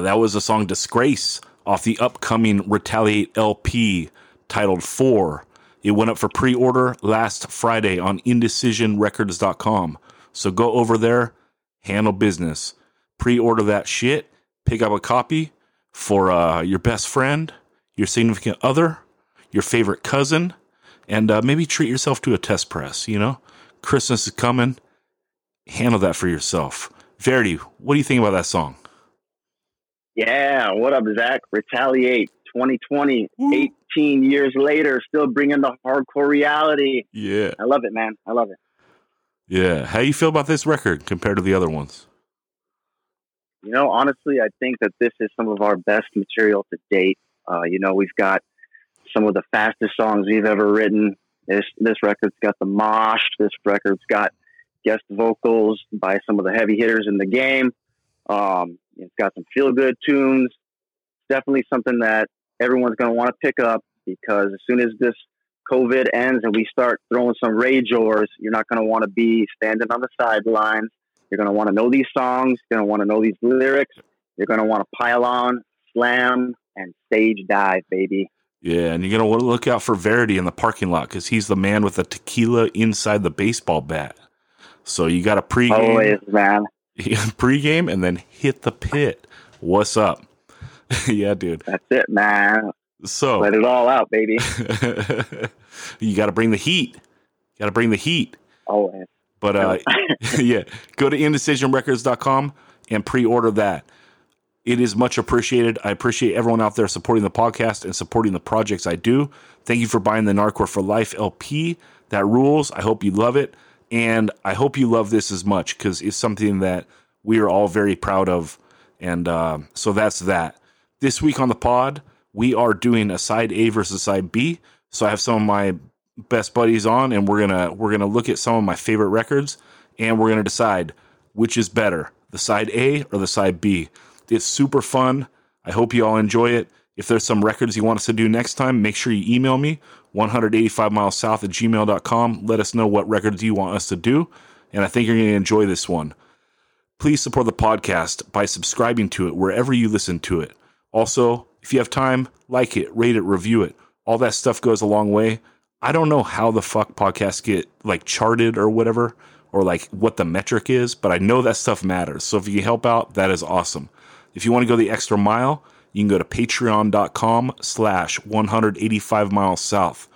That was the song Disgrace off the upcoming Retaliate LP titled 4. It went up for pre-order last Friday on IndecisionRecords.com. So go over there, handle business, pre-order that shit, pick up a copy for your best friend, your significant other, your favorite cousin, and maybe treat yourself to a test press, you know? Christmas is coming. Handle that for yourself. Verity, what do you think about that song? Yeah, what up, Zach? Retaliate, 2020, woo. 18 years later, still bringing the hardcore reality. Yeah. I love it, man. I love it. Yeah. How you feel about this record compared to the other ones? You know, honestly, I think that this is some of our best material to date. You know, we've got some of the fastest songs we've ever written. This record's got the mosh. This record's got guest vocals by some of the heavy hitters in the game. It's got some feel-good tunes. Definitely something that everyone's going to want to pick up, because as soon as this COVID ends and we start throwing some rage-ors, you're not going to want to be standing on the sidelines. You're going to want to know these songs. You're going to want to know these lyrics. You're going to want to pile on, slam, and stage dive, baby. Yeah, and you're going to want to look out for Verity in the parking lot, because he's the man with the tequila inside the baseball bat. So you got to pregame. Always, man. Pregame and then hit the pit. What's up? Yeah, dude. That's it, man. So let it all out, baby. You got to bring the heat. Got to bring the heat. Always. But yeah, go to indecisionrecords.com and pre-order that. It is much appreciated. I appreciate everyone out there supporting the podcast and supporting the projects I do. Thank you for buying the Narcore for Life LP. That rules. I hope you love it. And I hope you love this as much, because it's something that we are all very proud of. And so that's that. This week on the pod, we are doing a side A versus side B. So I have some of my best buddies on, and we're gonna look at some of my favorite records, and we're gonna decide which is better, the side A or the side B. It's super fun. I hope you all enjoy it. If there's some records you want us to do next time, make sure you email me, 185milessouth@gmail.com. Let us know what records you want us to do, and I think you're going to enjoy this one. Please support the podcast by subscribing to it wherever you listen to it. Also, if you have time, like it, rate it, review it. All that stuff goes a long way. I don't know how the fuck podcasts get charted or whatever, or what the metric is, but I know that stuff matters. So if you help out, that is awesome. If you want to go the extra mile, you can go to patreon.com/185milessouth.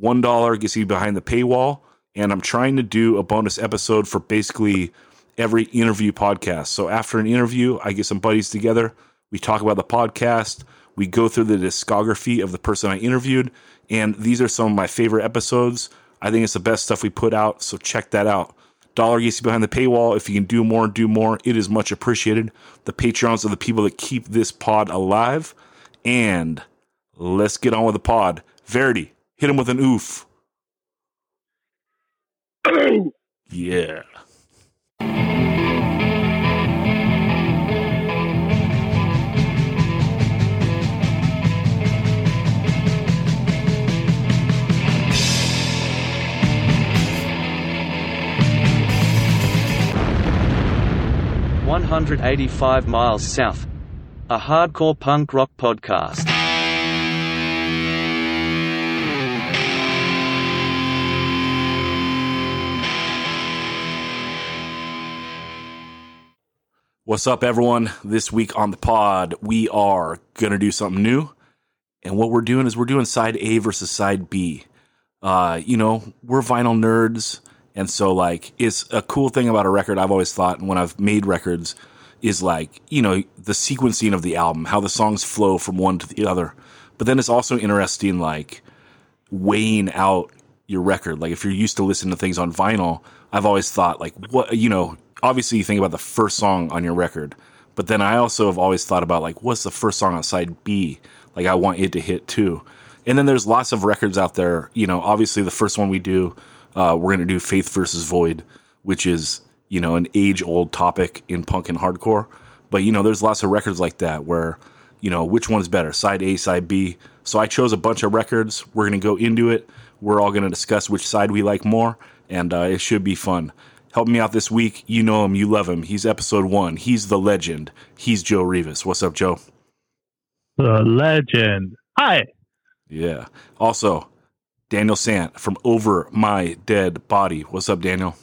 $1 gets you behind the paywall, and I'm trying to do a bonus episode for basically every interview podcast. So after an interview, I get some buddies together. We talk about the podcast. We go through the discography of the person I interviewed, and these are some of my favorite episodes. I think it's the best stuff we put out, so check that out. $1 gets you behind the paywall. If you can do more, it is much appreciated. The Patreons are the people that keep this pod alive. And let's get on with the pod. Verity, hit him with an oof. Yeah. "185 Miles South", a hardcore punk rock podcast. What's up, everyone? This week on the pod, we are going to do something new. And what we're doing is we're doing side A versus side B. You know, we're vinyl nerds. And so, it's a cool thing about a record, I've always thought, and when I've made records, is the sequencing of the album, how the songs flow from one to the other. But then it's also interesting, weighing out your record. If you're used to listening to things on vinyl, I've always thought, what, obviously you think about the first song on your record. But then I also have always thought about, what's the first song on side B? I want it to hit too. And then there's lots of records out there. You know, obviously the first one we do, we're going to do Faith versus Void, which is, an age-old topic in punk and hardcore. But, there's lots of records like that where, which one's better, side A, side B. So I chose a bunch of records. We're going to go into it. We're all going to discuss which side we like more, and it should be fun. Help me out this week. You know him. You love him. He's episode one. He's the legend. He's Joe Rivas. What's up, Joe? The legend. Hi. Yeah. Also, Daniel Sant from Over My Dead Body. What's up, Daniel?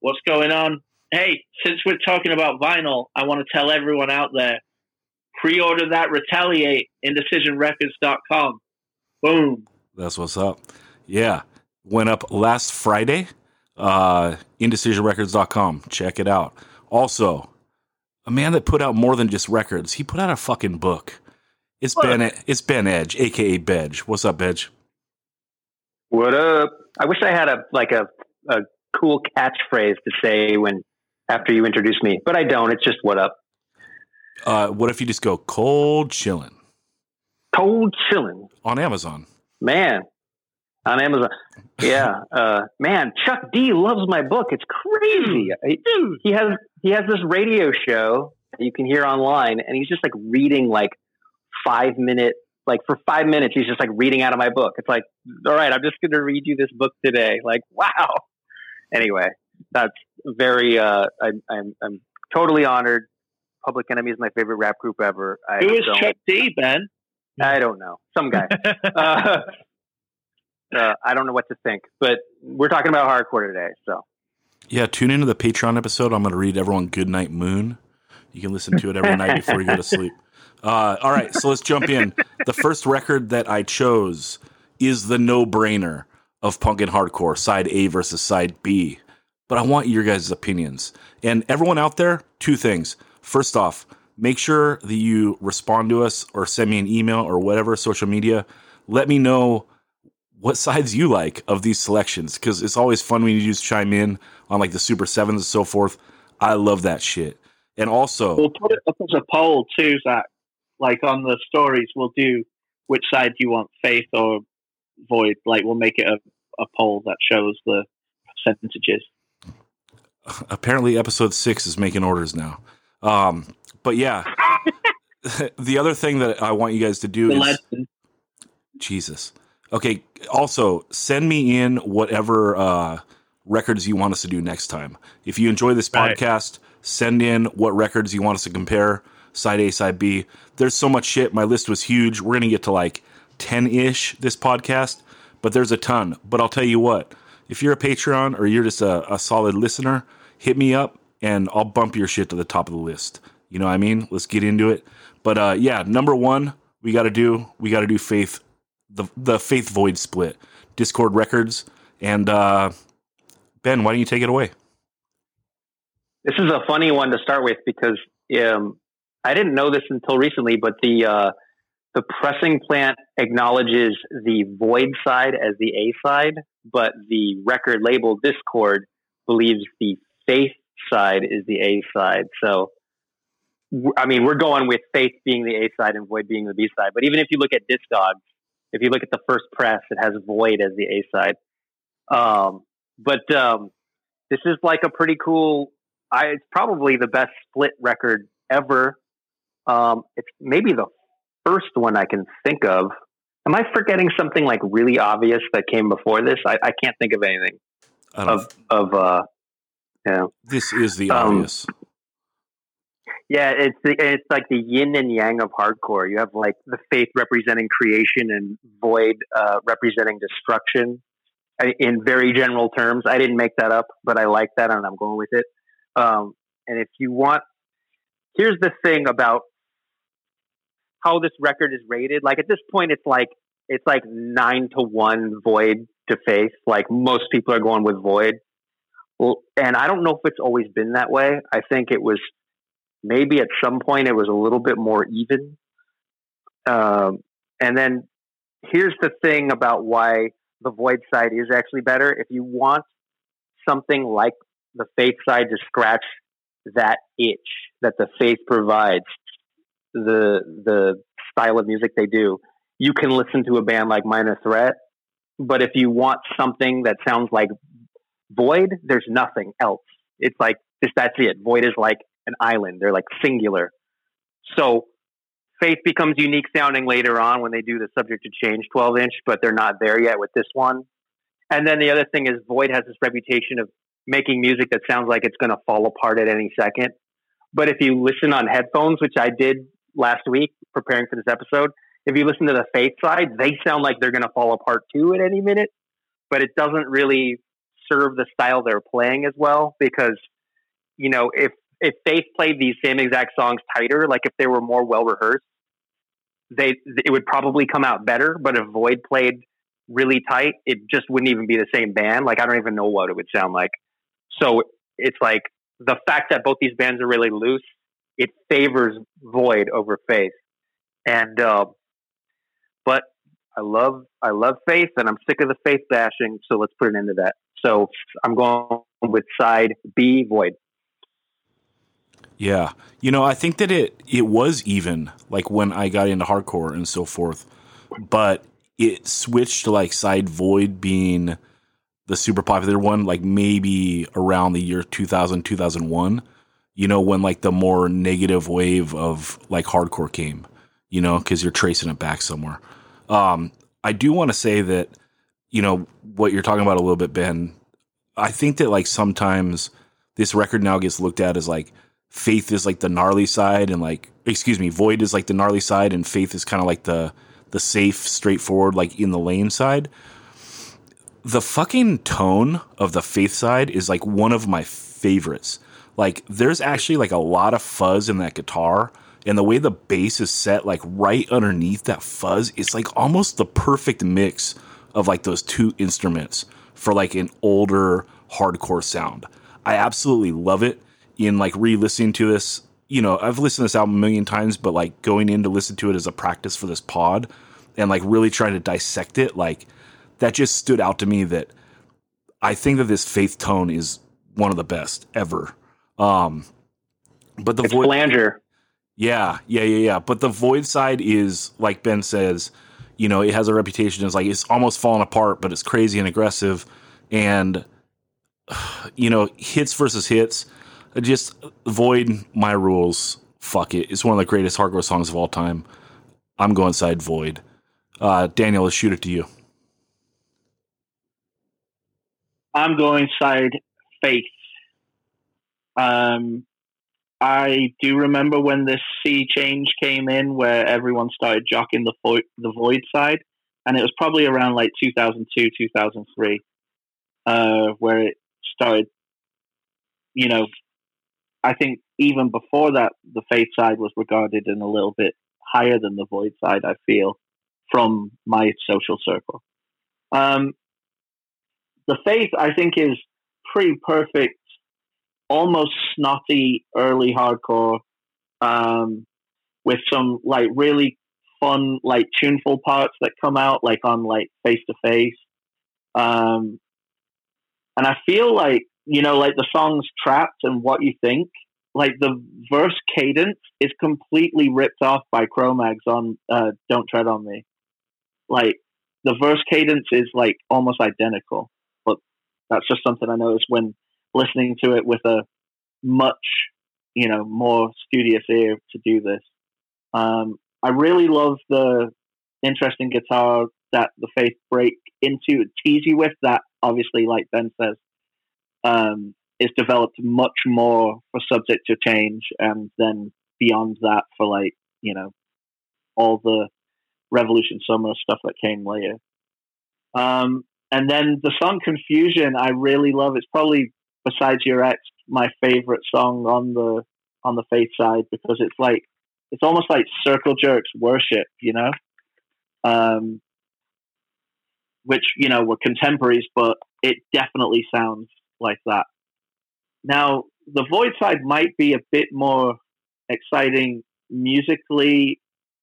What's going on? Hey, since we're talking about vinyl, I want to tell everyone out there, pre-order that Retaliate, IndecisionRecords.com. Boom. That's what's up. Yeah. Went up last Friday. IndecisionRecords.com. Check it out. Also, a man that put out more than just records. He put out a fucking book. It's Ben Edge, a.k.a. Bedge. What's up, Bedge? What up? I wish I had a cool catchphrase to say after you introduce me, but I don't. It's just what up. What if you just go cold chillin'? Cold chillin'. On Amazon. Man. On Amazon. Yeah. Man, Chuck D loves my book. It's crazy. He has this radio show that you can hear online, and he's just like reading like 5 minute, like for 5 minutes, he's just like reading out of my book. It's like, all right, I'm just going to read you this book today. Like, wow. Anyway, that's very, I'm totally honored. Public Enemy is my favorite rap group ever. Who is Chuck D, Ben? I don't know. Some guy. I don't know what to think, but we're talking about hardcore today, so. Yeah, tune into the Patreon episode. I'm going to read everyone Goodnight Moon. You can listen to it every night before you go to sleep. All right, so let's jump in. The first record that I chose is the no-brainer of punk and hardcore, side A versus side B. But I want your guys' opinions. And everyone out there, two things. First off, make sure that you respond to us or send me an email or whatever, social media. Let me know what sides you like of these selections, because it's always fun when you just chime in on like the Super 7s and so forth. I love that shit. And also... We'll put it up as a poll too, Zach. Like on the stories, we'll do which side do you want, Faith or Void. Like we'll make it a poll that shows the percentages. Apparently episode 6 is making orders now. But yeah, the other thing that I want you guys to do is... Jesus. Okay, also, send me in whatever records you want us to do next time. If you enjoy this podcast, send in what records you want us to compare, side A, side B. There's so much shit. My list was huge. We're going to get to like 10-ish this podcast, but there's a ton. But I'll tell you what, if you're a Patreon or you're just a solid listener, hit me up and I'll bump your shit to the top of the list. You know what I mean? Let's get into it. But yeah, number one, we got to do Faith. The Faith Void split, Discord Records, and Ben, why don't you take it away? This is a funny one to start with because I didn't know this until recently, but the pressing plant acknowledges the Void side as the A side, but the record label Discord believes the Faith side is the A side. So, I mean, we're going with Faith being the A side and Void being the B side. But even if you look at Discogs, if you look at the first press, it has Void as the A side. But this is like a pretty cool, it's probably the best split record ever. It's maybe the first one I can think of. Am I forgetting something like really obvious that came before this? I can't think of anything. This is the obvious. Yeah, it's like the yin and yang of hardcore. You have like the Faith representing creation and Void representing destruction in very general terms. I didn't make that up, but I like that and I'm going with it. And if you want, here's the thing about how this record is rated. Like at this point, it's like 9-1 Void to Faith. Like most people are going with Void. And I don't know if it's always been that way. I think it was, maybe at some point it was a little bit more even. And then here's the thing about why the Void side is actually better. If you want something like the Faith side to scratch that itch that the Faith provides, the style of music they do, you can listen to a band like Minor Threat. But if you want something that sounds like Void, there's nothing else. It's like, that's it. Void is like an island. They're like singular. So Faith becomes unique sounding later on when they do the Subject to Change 12-inch, but they're not there yet with this one. And then the other thing is Void has this reputation of making music that sounds like it's going to fall apart at any second. But if you listen on headphones, which I did last week preparing for this episode, if you listen to the Faith side, they sound like they're going to fall apart too at any minute, but it doesn't really serve the style they're playing as well. Because, you know, if Faith played these same exact songs tighter, like if they were more well-rehearsed, it would probably come out better. But if Void played really tight, it just wouldn't even be the same band. Like, I don't even know what it would sound like. So it's like the fact that both these bands are really loose, it favors Void over Faith. And, but I love Faith, and I'm sick of the Faith bashing. So let's put an end to that. So I'm going with side B, Void. Yeah. You know, I think that it was even like when I got into hardcore and so forth, but it switched to like side Void being the super popular one, like maybe around the year 2000, 2001, you know, when like the more negative wave of like hardcore came, you know, cause you're tracing it back somewhere. I do want to say that, you know, what you're talking about a little bit, Ben, I think that like sometimes this record now gets looked at as like, Faith is like the gnarly side and like, excuse me, Void is like the gnarly side and Faith is kind of like the safe, straightforward, like in the lane side. The fucking tone of the Faith side is like one of my favorites. Like there's actually like a lot of fuzz in that guitar and the way the bass is set like right underneath that fuzz, it's like almost the perfect mix of like those two instruments for like an older hardcore sound. I absolutely love it. In like re-listening to this, you know, I've listened to this album a million times, but like going in to listen to it as a practice for this pod and like really trying to dissect it, like that just stood out to me that I think that this Faith tone is one of the best ever. But the Void, flanger. Yeah. But the Void side is like Ben says, you know, it has a reputation as like, it's almost falling apart, but it's crazy and aggressive and, you know, hits versus hits. Just Void, my rules. Fuck it. It's one of the greatest hardcore songs of all time. I'm going side Void. Daniel, let's shoot it to you. I'm going side Faith. I do remember when this sea change came in where everyone started jockeying the Void side. And it was probably around like 2002, 2003 where it started, you know, I think even before that, the Faith side was regarded in a little bit higher than the Void side, I feel, from my social circle. The Faith, I think, is pretty perfect, almost snotty, early hardcore, with some, like, really fun, like, tuneful parts that come out, like, on, like, Face to Face. And I feel like, you know, like the songs Trapped and What You Think, like the verse cadence is completely ripped off by Cro-Mags on Don't Tread on Me. Like the verse cadence is like almost identical, but that's just something I noticed when listening to it with a much, you know, more studious ear to do this. I really love the interesting guitar that the Faith break into, tease you with that, obviously, like Ben says, is developed much more for Subject to Change and then beyond that for like, you know, all the Revolution Summer stuff that came later. And then the song Confusion, I really love. It's probably, besides Your Ex, my favorite song on the Faith side because it's like, it's almost like Circle Jerk's Worship, you know? Which, you know, were contemporaries, but it definitely sounds like that. Now, the Void side might be a bit more exciting musically,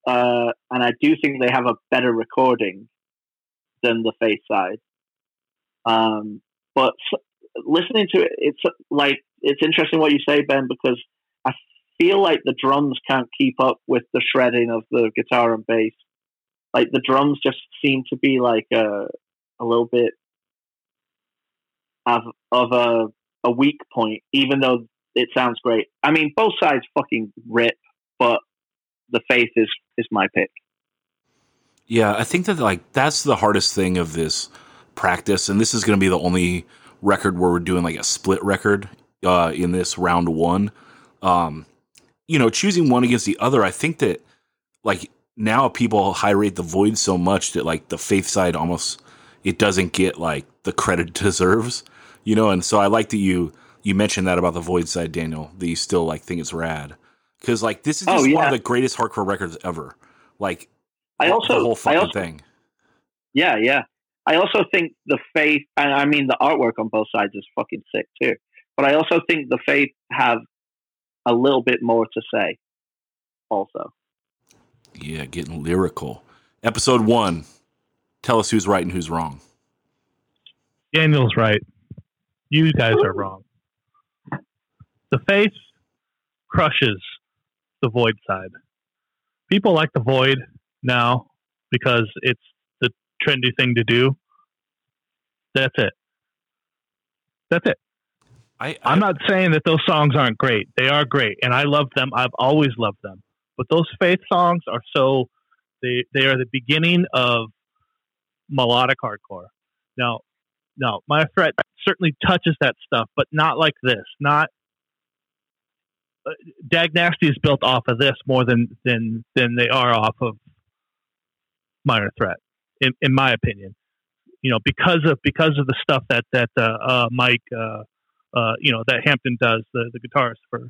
and I do think they have a better recording than the Faith side. But listening to it, it's like, it's interesting what you say, Ben, because I feel like the drums can't keep up with the shredding of the guitar and bass. Like the drums just seem to be like a little bit of a weak point, even though it sounds great. I mean, both sides fucking rip, but the Faith is my pick. Yeah, I think that like that's the hardest thing of this practice, and this is going to be the only record where we're doing like a split record in this round one. You know, choosing one against the other, I think that like now people high rate the Void so much that like the Faith side almost it doesn't get like the credit it deserves, you know. And so I like that you mentioned that about the Void side, Daniel, that you still like think it's rad because like this is just one of the greatest hardcore records ever. Like the whole fucking thing. Yeah, yeah. I also think the Faith, and I mean the artwork on both sides is fucking sick too. But I also think the Faith have a little bit more to say also. Yeah, getting lyrical. Episode 1. Tell us who's right and who's wrong. Daniel's right. You guys are wrong. The Faith crushes the Void side. People like the Void now because it's the trendy thing to do. That's it. I'm not saying that those songs aren't great. They are great, and I love them. I've always loved them. But those Faith songs are so... They are the beginning of melodic hardcore. Now, Minor Threat certainly touches that stuff, but not like this. Not... Dag Nasty is built off of this more than they are off of Minor Threat, in my opinion. You know, because of the stuff that Mike... you know, that Hampton does, the guitarist for,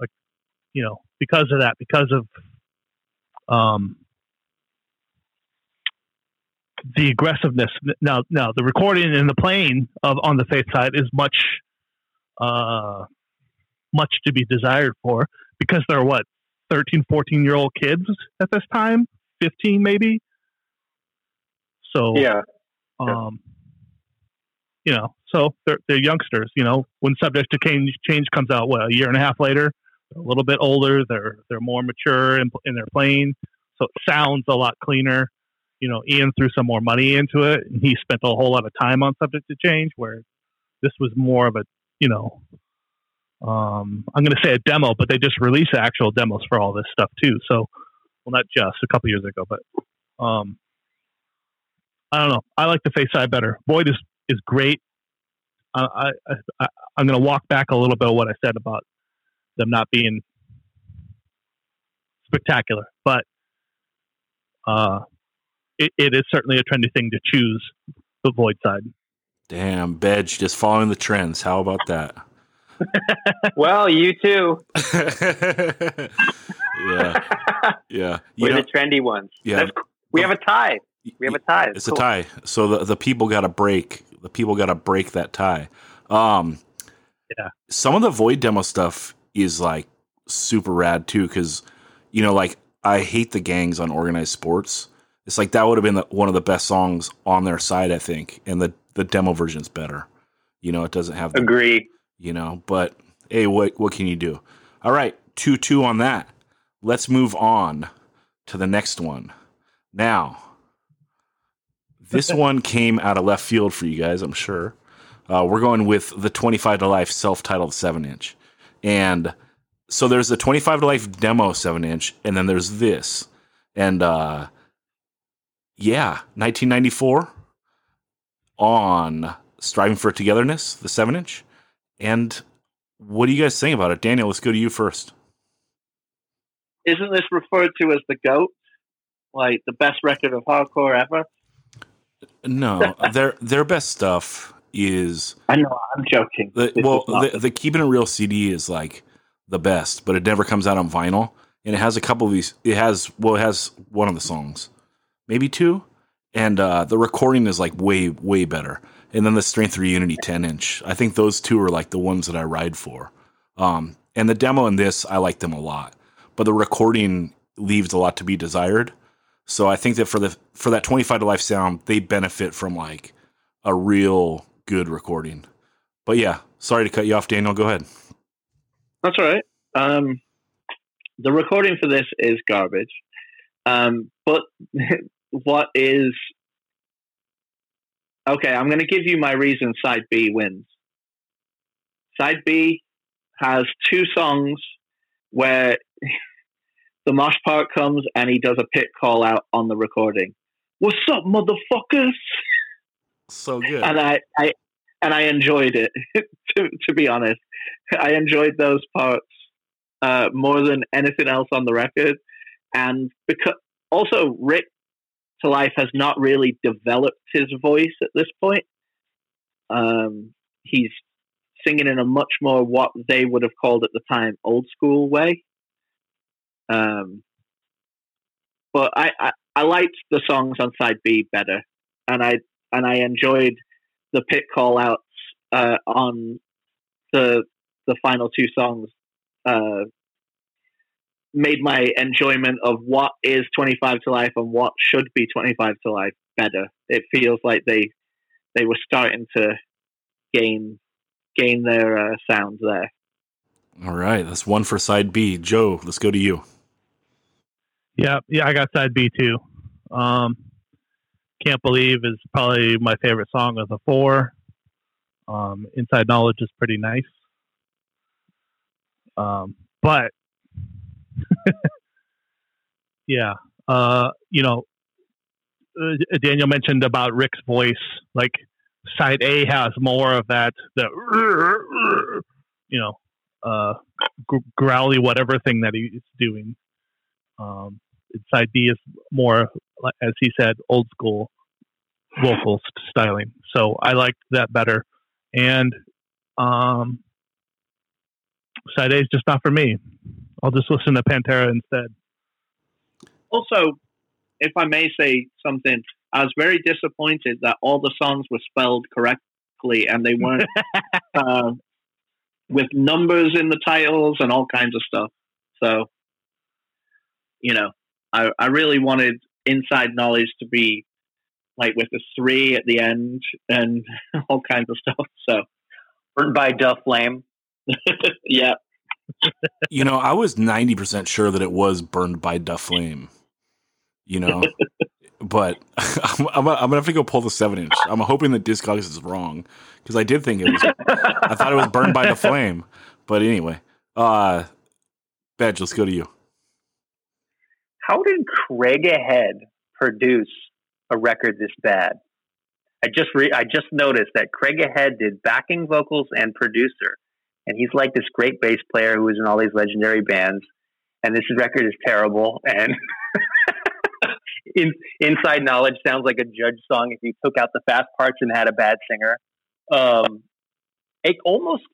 like, you know, because of the aggressiveness. Now the recording and the playing on the Faith side is much to be desired for because they're 13, 14-year-old kids at this time, 15 maybe. So, yeah. You know, so they're youngsters. You know, when Subject to Change comes out, a year and a half later, they're a little bit older. They're more mature in their playing, so it sounds a lot cleaner. You know, Ian threw some more money into it, and he spent a whole lot of time on Subject to Change, where this was more of a, you know, I'm going to say a demo, but they just released actual demos for all this stuff too. So, well, not just a couple years ago, but I don't know. I like the Faith side better. Void is great. I'm going to walk back a little bit of what I said about them not being spectacular, but it is certainly a trendy thing to choose the Void side. Damn, Bedge, just following the trends. How about that? Well, you too. Yeah. We're the trendy ones. Yeah. We have a tie. It's cool. A tie. So the people got to break. The people got to break that tie. Yeah. Some of the Void demo stuff is like super rad too, because you know, like I hate the gangs on Organized Sports. It's like that would have been one of the best songs on their side, I think. And the demo version's better. You know, it doesn't have. Agree. You know, but hey, what can you do? All right, 2-2 on that. Let's move on to the next one now. This one came out of left field for you guys, I'm sure. We're going with the 25 to Life self-titled 7-inch. And so there's the 25 to Life demo 7-inch, and then there's this. And, 1994 on Striving for Togetherness, the 7-inch. And what do you guys think about it? Daniel, let's go to you first. Isn't this referred to as the GOAT? Like, the best record of hardcore ever? No, their best stuff is. I know, I'm joking. The Keeping It Real CD is like the best, but it never comes out on vinyl. And it has a couple of these. It has one of the songs, maybe two, and the recording is like way, way better. And then the Strength Through Unity 10-inch. I think those two are like the ones that I ride for. And the demo and this, I like them a lot, but the recording leaves a lot to be desired. So I think that for that 25 to Life sound, they benefit from like a real good recording. But yeah, sorry to cut you off, Daniel. Go ahead. That's all right. The recording for this is garbage. But what is... Okay, I'm going to give you my reason Side B wins. Side B has two songs where... The mosh part comes and he does a pit call out on the recording. What's up, motherfuckers? So good. And I and I enjoyed it. to be honest, I enjoyed those parts more than anything else on the record. And because also Rick to Life has not really developed his voice at this point. He's singing in a much more what they would have called at the time old school way. But I liked the songs on side B better, and I enjoyed the pit call outs on the final two songs. Made my enjoyment of what is 25 to Life and what should be 25 to Life better. It feels like they were starting to gain their sound there. All right, that's one for side B. Joe, let's go to you. Yeah, I got side B too. Can't Believe is probably my favorite song of the four. Inside Knowledge is pretty nice. But yeah, Daniel mentioned about Rick's voice. Like side A has more of that, growly whatever thing that he's doing. Side B is more, as he said, old school vocal styling. So I liked that better. And side A is just not for me. I'll just listen to Pantera instead. Also, if I may say something, I was very disappointed that all the songs were spelled correctly and they weren't with numbers in the titles and all kinds of stuff. So, I really wanted Inside Knowledge to be like with a 3 at the end and all kinds of stuff. So, Burned by Duff Lame. Yeah. I was 90% sure that it was Burned by Duff Lame, but I'm going to have to go pull the 7-inch. I'm hoping that Discogs is wrong because I did think I thought it was Burned by Duff Lame. But anyway, Badge, let's go to you. How did Craig Ahead produce a record this bad? I just noticed that Craig Ahead did backing vocals and producer. And he's like this great bass player who was in all these legendary bands. And this record is terrible. And Inside Knowledge sounds like a Judge song if you took out the fast parts and had a bad singer. It almost,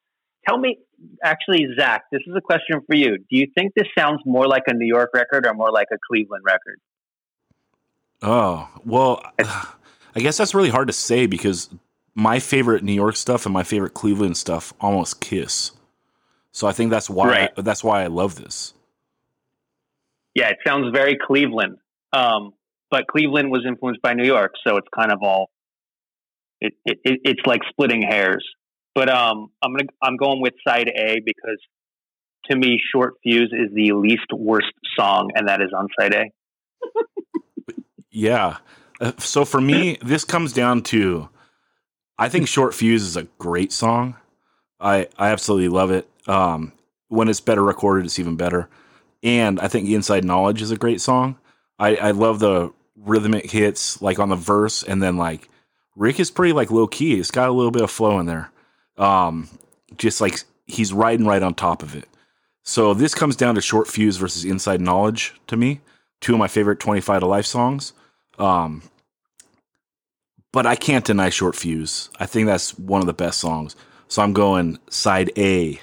tell me, actually, Zach, this is a question for you. Do you think this sounds more like a New York record or more like a Cleveland record? Oh, well, I guess that's really hard to say because my favorite New York stuff and my favorite Cleveland stuff almost kiss. So I think that's why that's why I love this. Yeah, it sounds very Cleveland. But Cleveland was influenced by New York, so it's kind of all it's like splitting hairs. But I'm going with side A because to me Short Fuse is the least worst song and that is on side A. Yeah. So for me this comes down to I think Short Fuse is a great song. I absolutely love it. When it's better recorded, it's even better. And I think Inside Knowledge is a great song. I love the rhythmic hits like on the verse. And then like Rick is pretty like low key. It's got a little bit of flow in there. Just like he's riding right on top of it. So this comes down to Short Fuse versus Inside Knowledge to me. Two of my favorite 25 to Life songs. But I can't deny Short Fuse. I think that's one of the best songs. So I'm going side A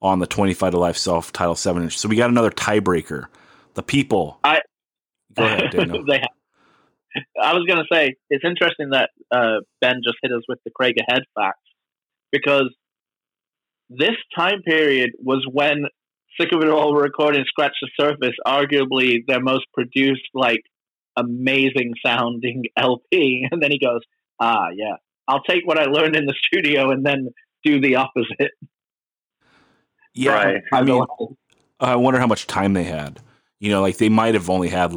on the 25 to Life self-titled 7-inch. So we got another tiebreaker. The people. Go ahead, Daniel. I was going to say, it's interesting that Ben just hit us with the Craig Ahead facts. Because this time period was when Sick of It All were recording Scratch the Surface, arguably their most produced, amazing sounding LP, and then he goes, I'll take what I learned in the studio and then do the opposite. Yeah, right. I wonder how much time they had. They might have only had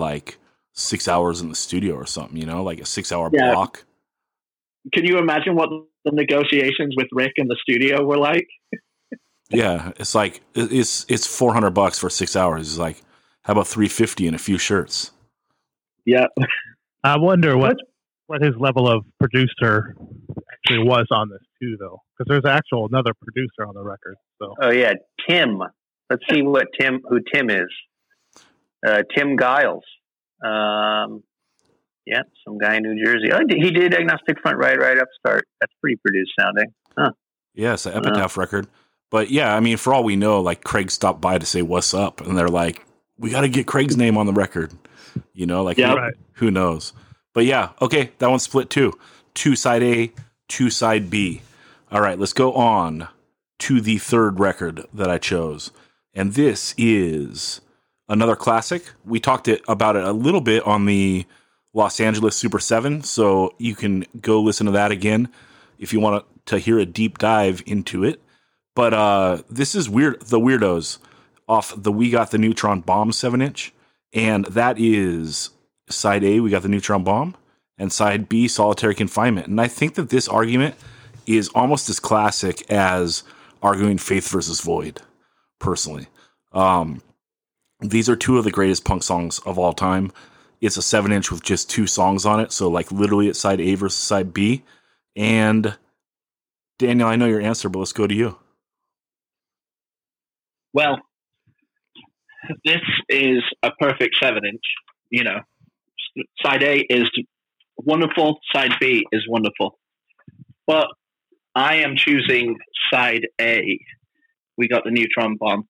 6 hours in the studio or something. A 6-hour block. Can you imagine what the negotiations with Rick in the studio were like? Yeah, it's like it's $400 for 6 hours. It's like, how about $350 and a few shirts? Yeah, I wonder what his level of producer actually was on this too, though, because there's actual another producer on the record. So. Oh yeah, Tim. Let's see what Tim, who Tim is. Tim Giles. Yeah, some guy in New Jersey. Oh, he did Agnostic Front, right Upstart. That's pretty produced sounding. Huh. Yeah, it's an Epitaph record. But yeah, I mean, for all we know, like Craig stopped by to say what's up, and they're like, we got to get Craig's name on the record. You know, like who knows? But yeah, okay, that one's split too. Two side A, two side B. All right, let's go on to the third record that I chose. And this is another classic. We talked about it a little bit on the Los Angeles Super 7, so you can go listen to that again if you want to hear a deep dive into it. But this is The Weirdos off the We Got the Neutron Bomb 7-inch, and that is side A, We Got the Neutron Bomb, and side B, Solitary Confinement. And I think that this argument is almost as classic as arguing Faith versus Void, personally. These are two of the greatest punk songs of all time. It's a 7-inch with just two songs on it. So, like, literally it's side A versus side B. And, Daniel, I know your answer, but let's go to you. Well, this is a perfect 7-inch. You know, side A is wonderful, side B is wonderful. But I am choosing side A. We Got the Neutron Bomb.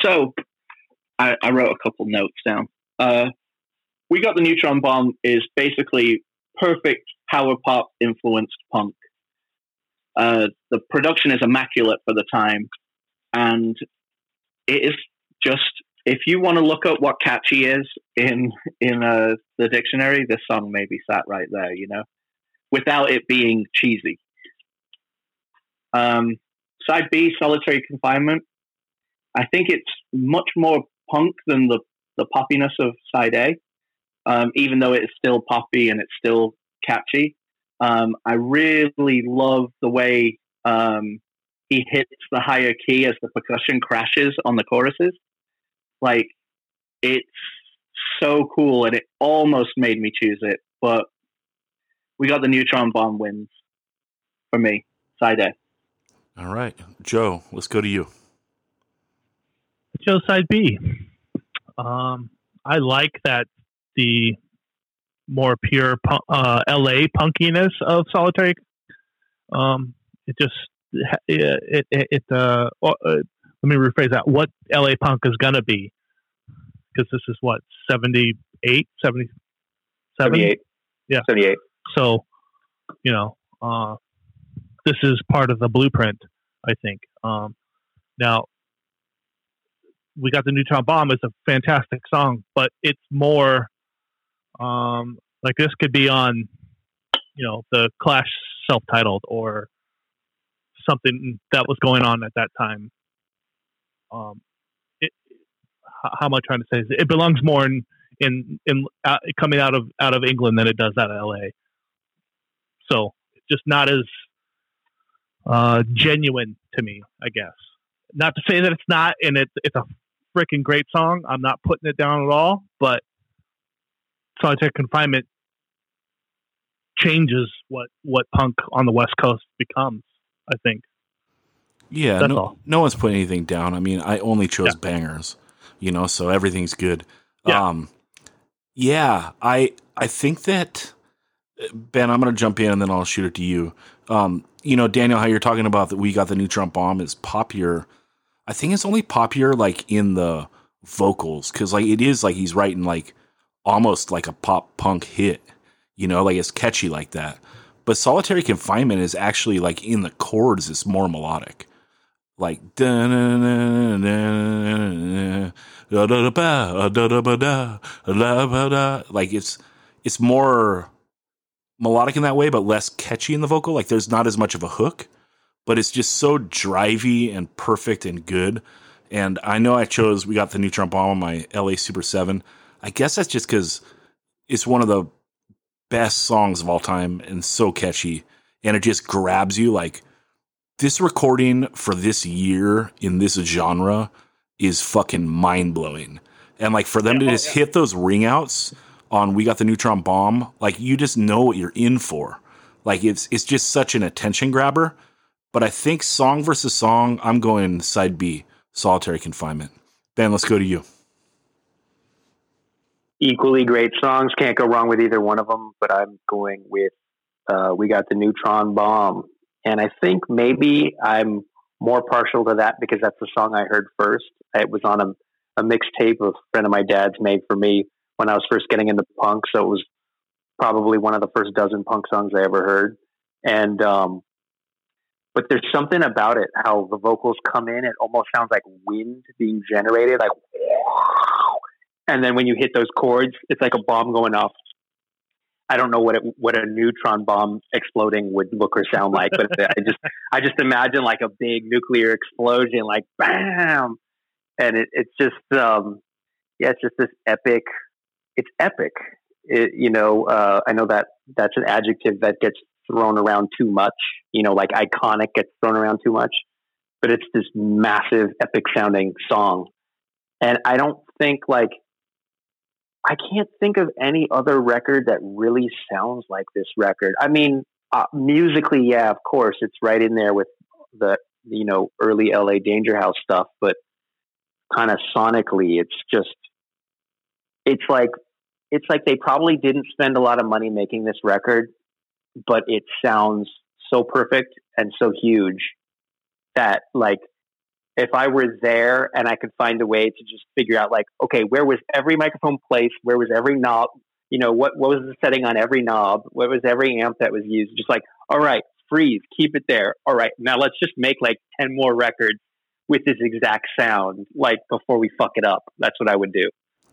So I wrote a couple notes down. We Got the Neutron Bomb is basically perfect power pop influenced punk. The production is immaculate for the time. And it is just, if you want to look up what catchy is in the dictionary, this song maybe sat right there, you know, without it being cheesy. Side B, Solitary Confinement. I think it's much more punk than the poppiness of side A, even though it's still poppy and it's still catchy. I really love the way he hits the higher key as the percussion crashes on the choruses. Like, it's so cool, and it almost made me choose it, but We Got the Neutron Bomb wins for me, side A. All right, Joe, let's go to you. Joe, side B. I like that the more pure LA punkiness of Solitary. Let me rephrase that. What LA punk is gonna be? Because this is what 78, 77? 78. Yeah, 78. So, you know, this is part of the blueprint, I think. Now, We Got the Neutron Bomb is a fantastic song, but it's more like this could be on, you know, the Clash self-titled or something that was going on at that time. How am I trying to say? It belongs more in coming out of England than it does out of LA. So just not as genuine to me, I guess. Not to say that it's not, and it's a freaking great song. I'm not putting it down at all, but Solitary Confinement changes what punk on the West Coast becomes, I think. Yeah, that's all. No one's putting anything down. I mean, I only chose bangers, you know, so everything's good. Yeah. I think that, Ben, I'm going to jump in and then I'll shoot it to you. You know, Daniel, how you're talking about that We Got the Neutron Bomb is poppier. I think it's only poppier like in the vocals, because like it is like he's writing like almost like a pop punk hit, you know, like it's catchy like that. But Solitary Confinement is actually like in the chords, it's more melodic. Like it's more melodic in that way, but less catchy in the vocal. Like there's not as much of a hook, but it's just so drivey and perfect and good. And I know I chose We Got the Neutron Bomb on my LA Super 7. I guess that's just because it's one of the best songs of all time and so catchy. And it just grabs you. Like this recording for this year in this genre is fucking mind blowing. And like for them to just hit those ring outs on We Got the Neutron Bomb, like you just know what you're in for. Like it's just such an attention grabber. But I think song versus song, I'm going side B, Solitary Confinement. Ben, let's go to you. Equally great songs. Can't go wrong with either one of them, but I'm going with We Got the Neutron Bomb. And I think maybe I'm more partial to that because that's the song I heard first. It was on a mixtape a friend of my dad's made for me when I was first getting into punk. So it was probably one of the first dozen punk songs I ever heard. And, but there's something about it, how the vocals come in. It almost sounds like wind being generated, like, and then when you hit those chords, it's like a bomb going off. I don't know what a neutron bomb exploding would look or sound like, but I just imagine like a big nuclear explosion, like bam. And it's just, it's just this epic. It's epic. I know that that's an adjective that gets thrown around too much, like iconic gets thrown around too much, but it's this massive epic sounding song. And I don't think I can't think of any other record that really sounds like this record. I mean, musically, yeah, of course, it's right in there with the, early LA Danger House stuff, but kind of sonically, it's like they probably didn't spend a lot of money making this record, but it sounds so perfect and so huge that if I were there and I could find a way to just figure out where was every microphone placed? Where was every knob? What was the setting on every knob? What was every amp that was used? Just all right, freeze, keep it there. All right, now let's just make 10 more records with this exact sound, before we fuck it up. That's what I would do.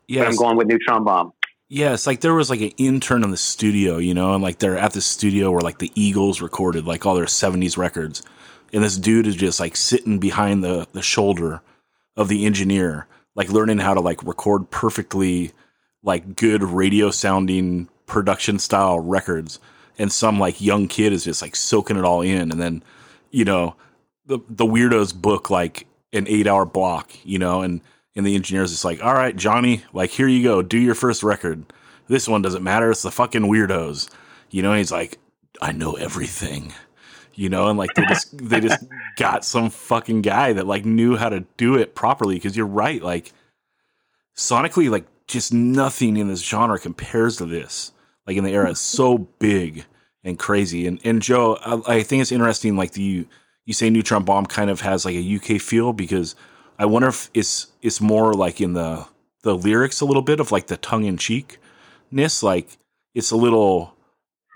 Yes. But I'm going with Neutron Bomb. Yes, there was an intern in the studio, and they're at the studio where the Eagles recorded all their 70s records. And this dude is just sitting behind the shoulder of the engineer, learning how to record perfectly, good radio sounding production style records. And some young kid is just soaking it all in. And then, the Weirdos book an 8-hour block, and the engineer's just all right, Johnny, here you go. Do your first record. This one doesn't matter. It's the fucking Weirdos. And he's I know everything. And they just got some fucking guy that knew how to do it properly. Cause you're right. Sonically, just nothing in this genre compares to this, in the era. It's so big and crazy. And Joe, I think it's interesting. You say Neutron Bomb kind of has a UK feel, because I wonder if it's more in the lyrics a little bit of the tongue in cheekness. It's a little,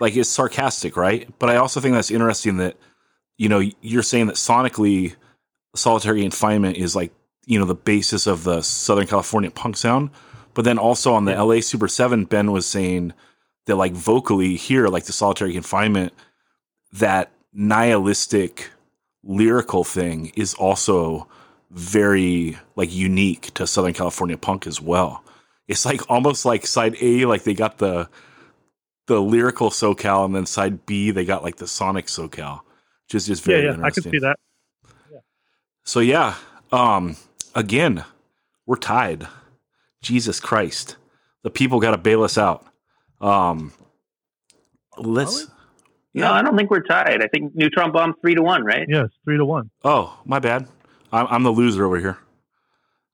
it's sarcastic, right? But I also think that's interesting that, you're saying that sonically Solitary Confinement is the basis of the Southern California punk sound. But then also on the LA Super 7, Ben was saying that vocally here, the Solitary Confinement, that nihilistic lyrical thing is also very unique to Southern California punk as well. It's almost side A, they got the lyrical SoCal, and then side B, they got the sonic SoCal, which is just very interesting. I can see that. Yeah. So again, we're tied. Jesus Christ. The people got to bail us out. No, I don't think we're tied. I think Neutron Bomb 3-1, right? Yes, 3-1. Oh, my bad. I'm the loser over here.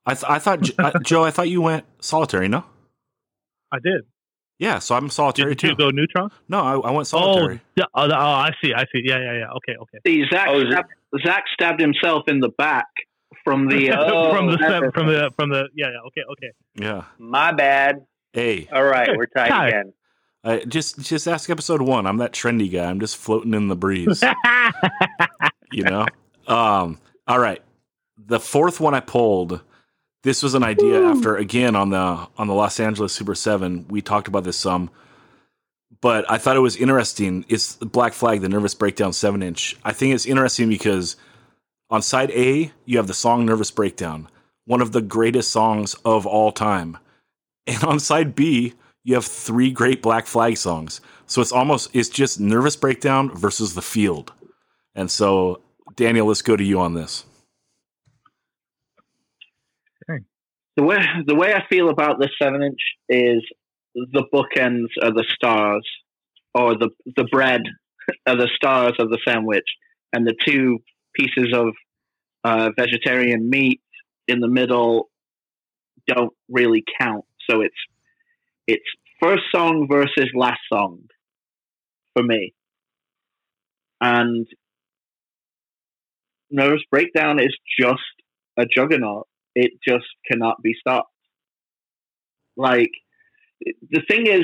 I thought, Joe, I thought you went solitary, no? I did. Yeah, so I'm solitary too. Did you go neutron? No, I went solitary. Oh, I see. Yeah. Okay. See, Zach stabbed himself in the back from the Okay. Yeah. My bad. Hey. All right, we're tied again. Just ask episode 1. I'm that trendy guy. I'm just floating in the breeze. All right. The fourth one I pulled. This was an idea after, again, on the Los Angeles Super 7. We talked about this some, but I thought it was interesting. It's the Black Flag, the Nervous Breakdown 7-inch. I think it's interesting because on side A, you have the song Nervous Breakdown, one of the greatest songs of all time. And on side B, you have three great Black Flag songs. So it's just Nervous Breakdown versus The Field. And so, Daniel, let's go to you on this. The way I feel about this 7-inch is the bookends are the stars, or the bread are the stars of the sandwich, and the two pieces of vegetarian meat in the middle don't really count. So it's first song versus last song for me. And Nervous Breakdown is just a juggernaut. It just cannot be stopped. Like, the thing is,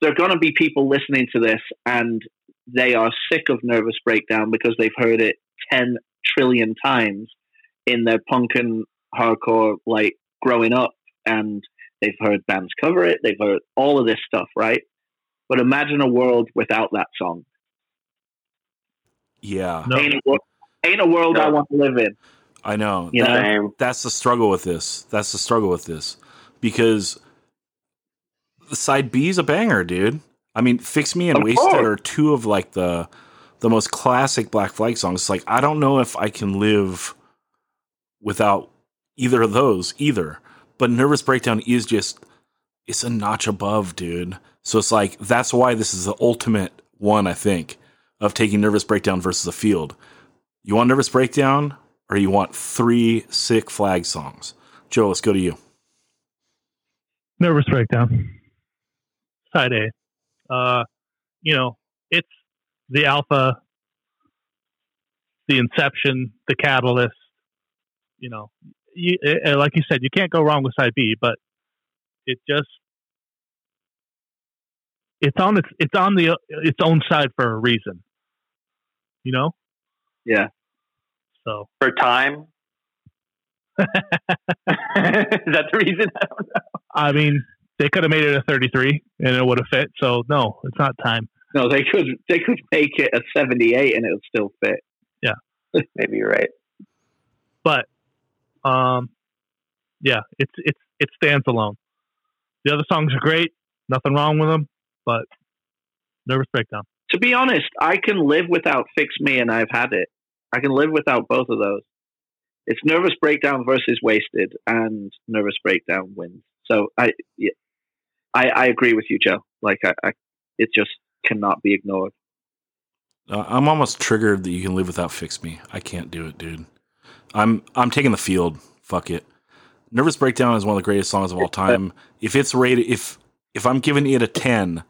there are going to be people listening to this and they are sick of Nervous Breakdown because they've heard it 10 trillion times in their punk and hardcore, like, growing up, and they've heard bands cover it, they've heard all of this stuff, right? But imagine a world without that song. Yeah. No. Ain't a world I want to live in. I know. That's the struggle with this. Because side B is a banger, dude. I mean, Fix Me and Wasted are two of like the most classic Black Flag songs. Like, I don't know if I can live without either of those either. But Nervous Breakdown is just, it's a notch above, dude. So it's like, that's why this is the ultimate one, I think, of taking Nervous Breakdown versus The Field. You want Nervous Breakdown or you want three sick Flag songs? Joe, let's go to you. Nervous Breakdown. Side A. It's the alpha, the inception, the catalyst. Like you said, you can't go wrong with side B, but it's on its own side for a reason. Yeah. So for time. Is that the reason? I don't know. I mean, they could have made it a 33 and it would have fit. So no, it's not time. No, they could make it a 78 and it would still fit. Yeah. Maybe you're right. But it stands alone. The other songs are great. Nothing wrong with them, but Nervous Breakdown. To be honest, I can live without Fix Me and I've Had It. I can live without both of those. It's Nervous Breakdown versus Wasted, and Nervous Breakdown wins. So I agree with you, Joe. Like, it just cannot be ignored. I'm almost triggered that you can live without Fix Me. I can't do it, dude. I'm taking The Field. Fuck it. Nervous Breakdown is one of the greatest songs of all time. If it's rated, if I'm giving it a 10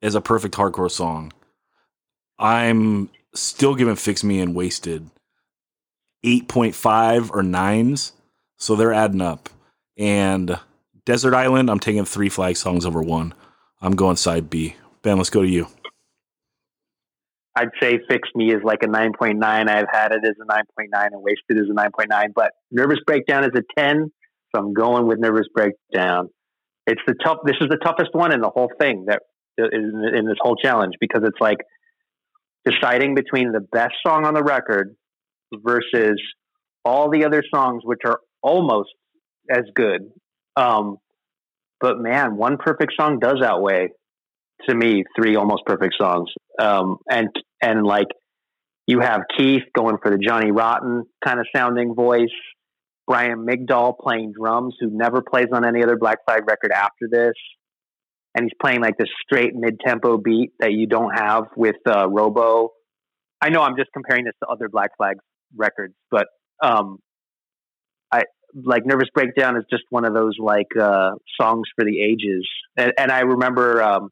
as a perfect hardcore song, I'm still giving Fix Me and Wasted 8.5 or 9s. So they're adding up. And Desert Island, I'm taking three Flag songs over one. I'm going side B. Ben, let's go to you. I'd say Fix Me is like a 9.9. I've Had It as a 9.9 and Wasted as a 9.9. But Nervous Breakdown is a 10. So I'm going with Nervous Breakdown. It's this is the toughest one in the whole thing, that in this whole challenge, because it's like deciding between the best song on the record versus all the other songs, which are almost as good. But man, one perfect song does outweigh, to me, three almost perfect songs. And like, you have Keith going for the Johnny Rotten kind of sounding voice, Brian Migdahl playing drums, who never plays on any other Black Flag record after this. And he's playing like this straight mid-tempo beat that you don't have with Robo. I know I'm just comparing this to other Black Flag records, but I like Nervous Breakdown is just one of those like songs for the ages. And I remember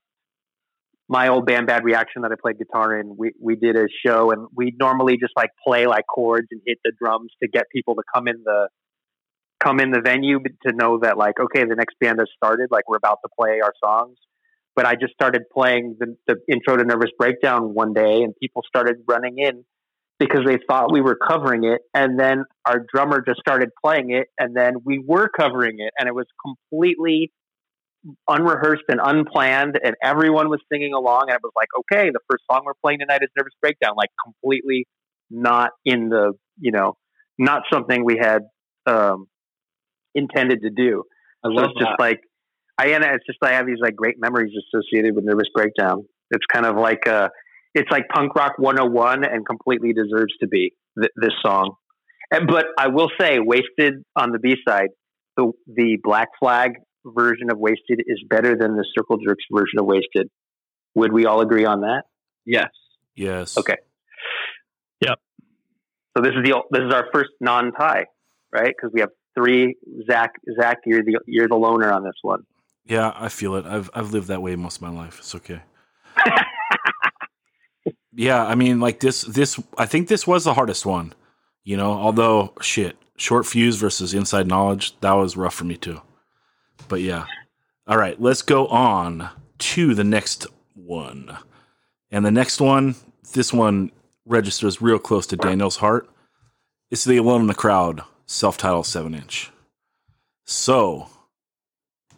my old band Bad Reaction that I played guitar in, we did a show and we normally just like play like chords and hit the drums to get people to come in the venue to know that like, okay, the next band has started, like we're about to play our songs. But I just started playing the intro to Nervous Breakdown one day and people started running in because they thought we were covering it. And then our drummer just started playing it and then we were covering it. And it was completely unrehearsed and unplanned. And everyone was singing along. And it was like, okay, the first song we're playing tonight is Nervous Breakdown. Like completely not in the, not something we had, intended to do. I love that. I have these like great memories associated with Nervous Breakdown. It's kind of like it's like punk rock 101 and completely deserves to be this song. But I will say, Wasted on the B side, the Black Flag version of Wasted is better than the Circle Jerks version of Wasted. Would we all agree on that? Yes. Yes. Okay. Yep. So this is our first non-tie, right? Because we have three. Zach, you're the loner on this one. Yeah, I feel it. I've lived that way most of my life. It's okay. Yeah, I mean, like this. I think this was the hardest one. You know, although short fuse versus inside knowledge, that was rough for me too. But yeah. All right, let's go on to the next one. And the next one, this one registers real close to Daniel's heart. It's the Alone in the Crowd self-titled 7-inch. So,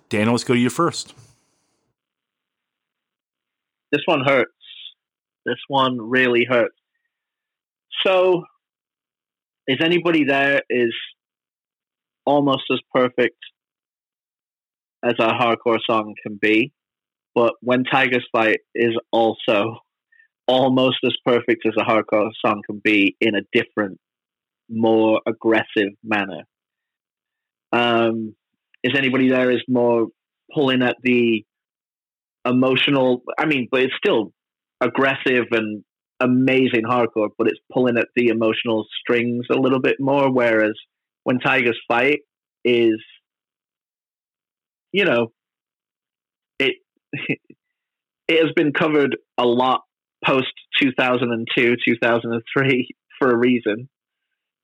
Daniel, let's go to you first. This one hurts. This one really hurts. So, Is Anybody There is almost as perfect as a hardcore song can be. But When Tigers Fight is also almost as perfect as a hardcore song can be in a different, more aggressive manner. Is Anybody There is more pulling at the emotional, but it's still aggressive and amazing hardcore, but it's pulling at the emotional strings a little bit more, whereas When Tigers Fight is, it has been covered a lot post 2002, 2003 for a reason.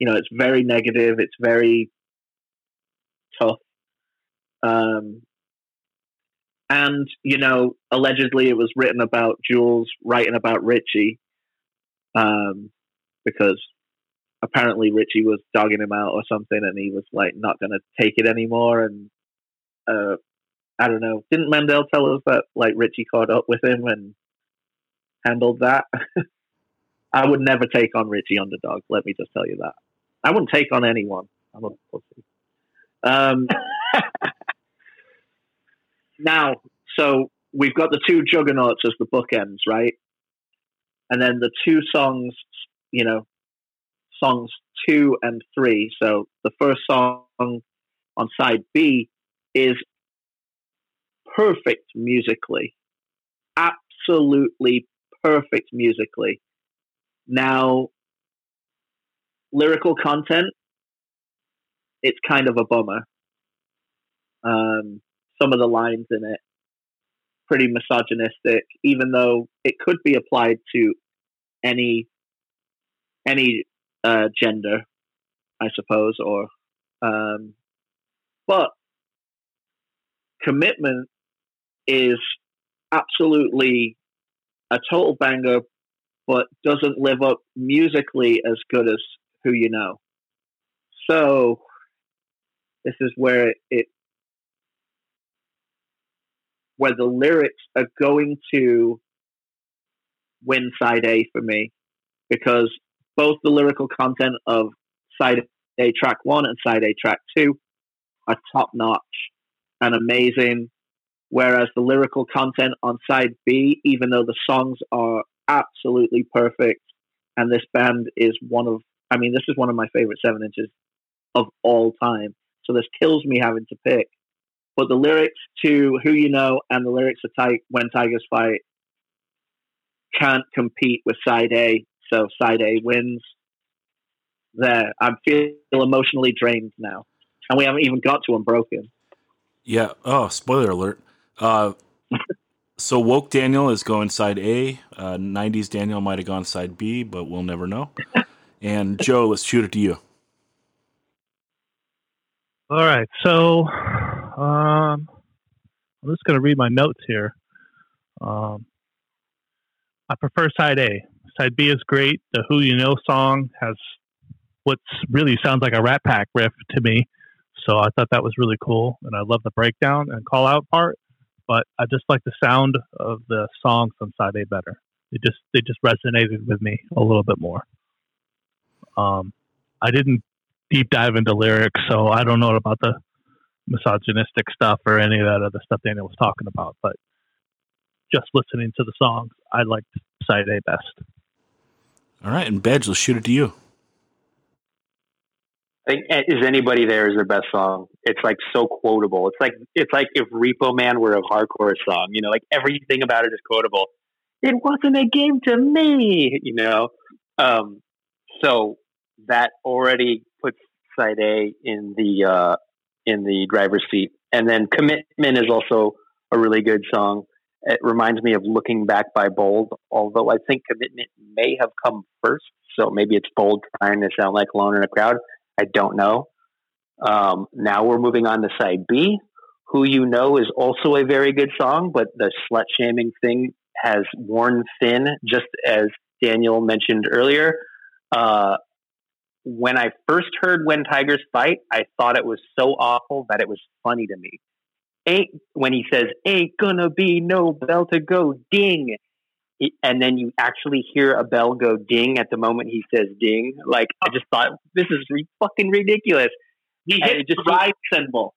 It's very negative. It's very tough. And, allegedly it was written about Jules writing about Richie, because apparently Richie was dogging him out or something, and he was like not going to take it anymore. And, I don't know. Didn't Mandel tell us that like Richie caught up with him and handled that? I would never take on Richie Underdog. Let me just tell you that. I wouldn't take on anyone. I'm a pussy. Now, so we've got the two juggernauts as the bookends, right? And then the two songs, songs 2 and 3. So the first song on side B is perfect musically. Absolutely perfect musically. Now, lyrical content, it's kind of a bummer. Some of the lines in it, pretty misogynistic, even though it could be applied to any gender, I suppose, or but Commitment is absolutely a total banger, but doesn't live up musically as good as Who You Know. So this is where where the lyrics are going to win side A for me, because both the lyrical content of side A track 1 and side A track 2 are top notch and amazing. Whereas the lyrical content on side B, even though the songs are absolutely perfect, and this band is this is one of my favorite 7-inches of all time. So this kills me having to pick. But the lyrics to Who You Know and the lyrics to When Tigers Fight can't compete with side A, so side A wins. There, I feel emotionally drained now, and we haven't even got to Unbroken. Yeah. Oh, spoiler alert. So Woke Daniel is going side A. 90s Daniel might have gone side B, but we'll never know. And Joe, let's shoot it to you. All right. So. I'm just going to read my notes here. I prefer side A. Side B is great. The Who You Know song has what really sounds like a Rat Pack riff to me. So I thought that was really cool. And I love the breakdown and call out part. But I just like the sound of the songs on side A better. They just resonated with me a little bit more. I didn't deep dive into lyrics, so I don't know about the misogynistic stuff or any of that other stuff Daniel was talking about, but just listening to the songs, I liked side A best. All right, and Badge, let's shoot it to you. I think Is Anybody There is their best song. It's like so quotable. It's like if Repo Man were a hardcore song. Everything about it is quotable. it wasn't a game to me, you know? So that already puts side A in the driver's seat. And then Commitment is also a really good song. It reminds me of Looking Back by Bold, although I think Commitment may have come first. So maybe it's Bold trying to sound like Alone in a Crowd. I don't know. Now we're moving on to side B. Who You Know is also a very good song, but the slut-shaming thing has worn thin, just as Daniel mentioned earlier. When I first heard When Tigers Fight, I thought it was so awful that it was funny to me. When he says, ain't gonna be no bell to go ding, and then you actually hear a bell go ding at the moment he says ding. Like, I just thought, this is fucking ridiculous. He hits the ride symbol.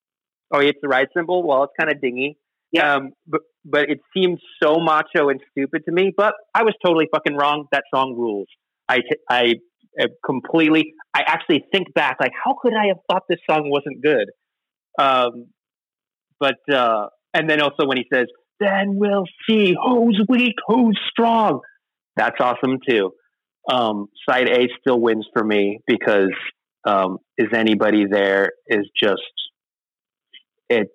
Oh, he hits the ride symbol? Well, it's kind of dingy. Yeah. But it seemed so macho and stupid to me, but I was totally fucking wrong. That song rules. I actually think back, like, how could I have thought this song wasn't good? But and then also when he says, then we'll see who's weak, who's strong. That's awesome too. Side A still wins for me because Is Anybody There is just, it's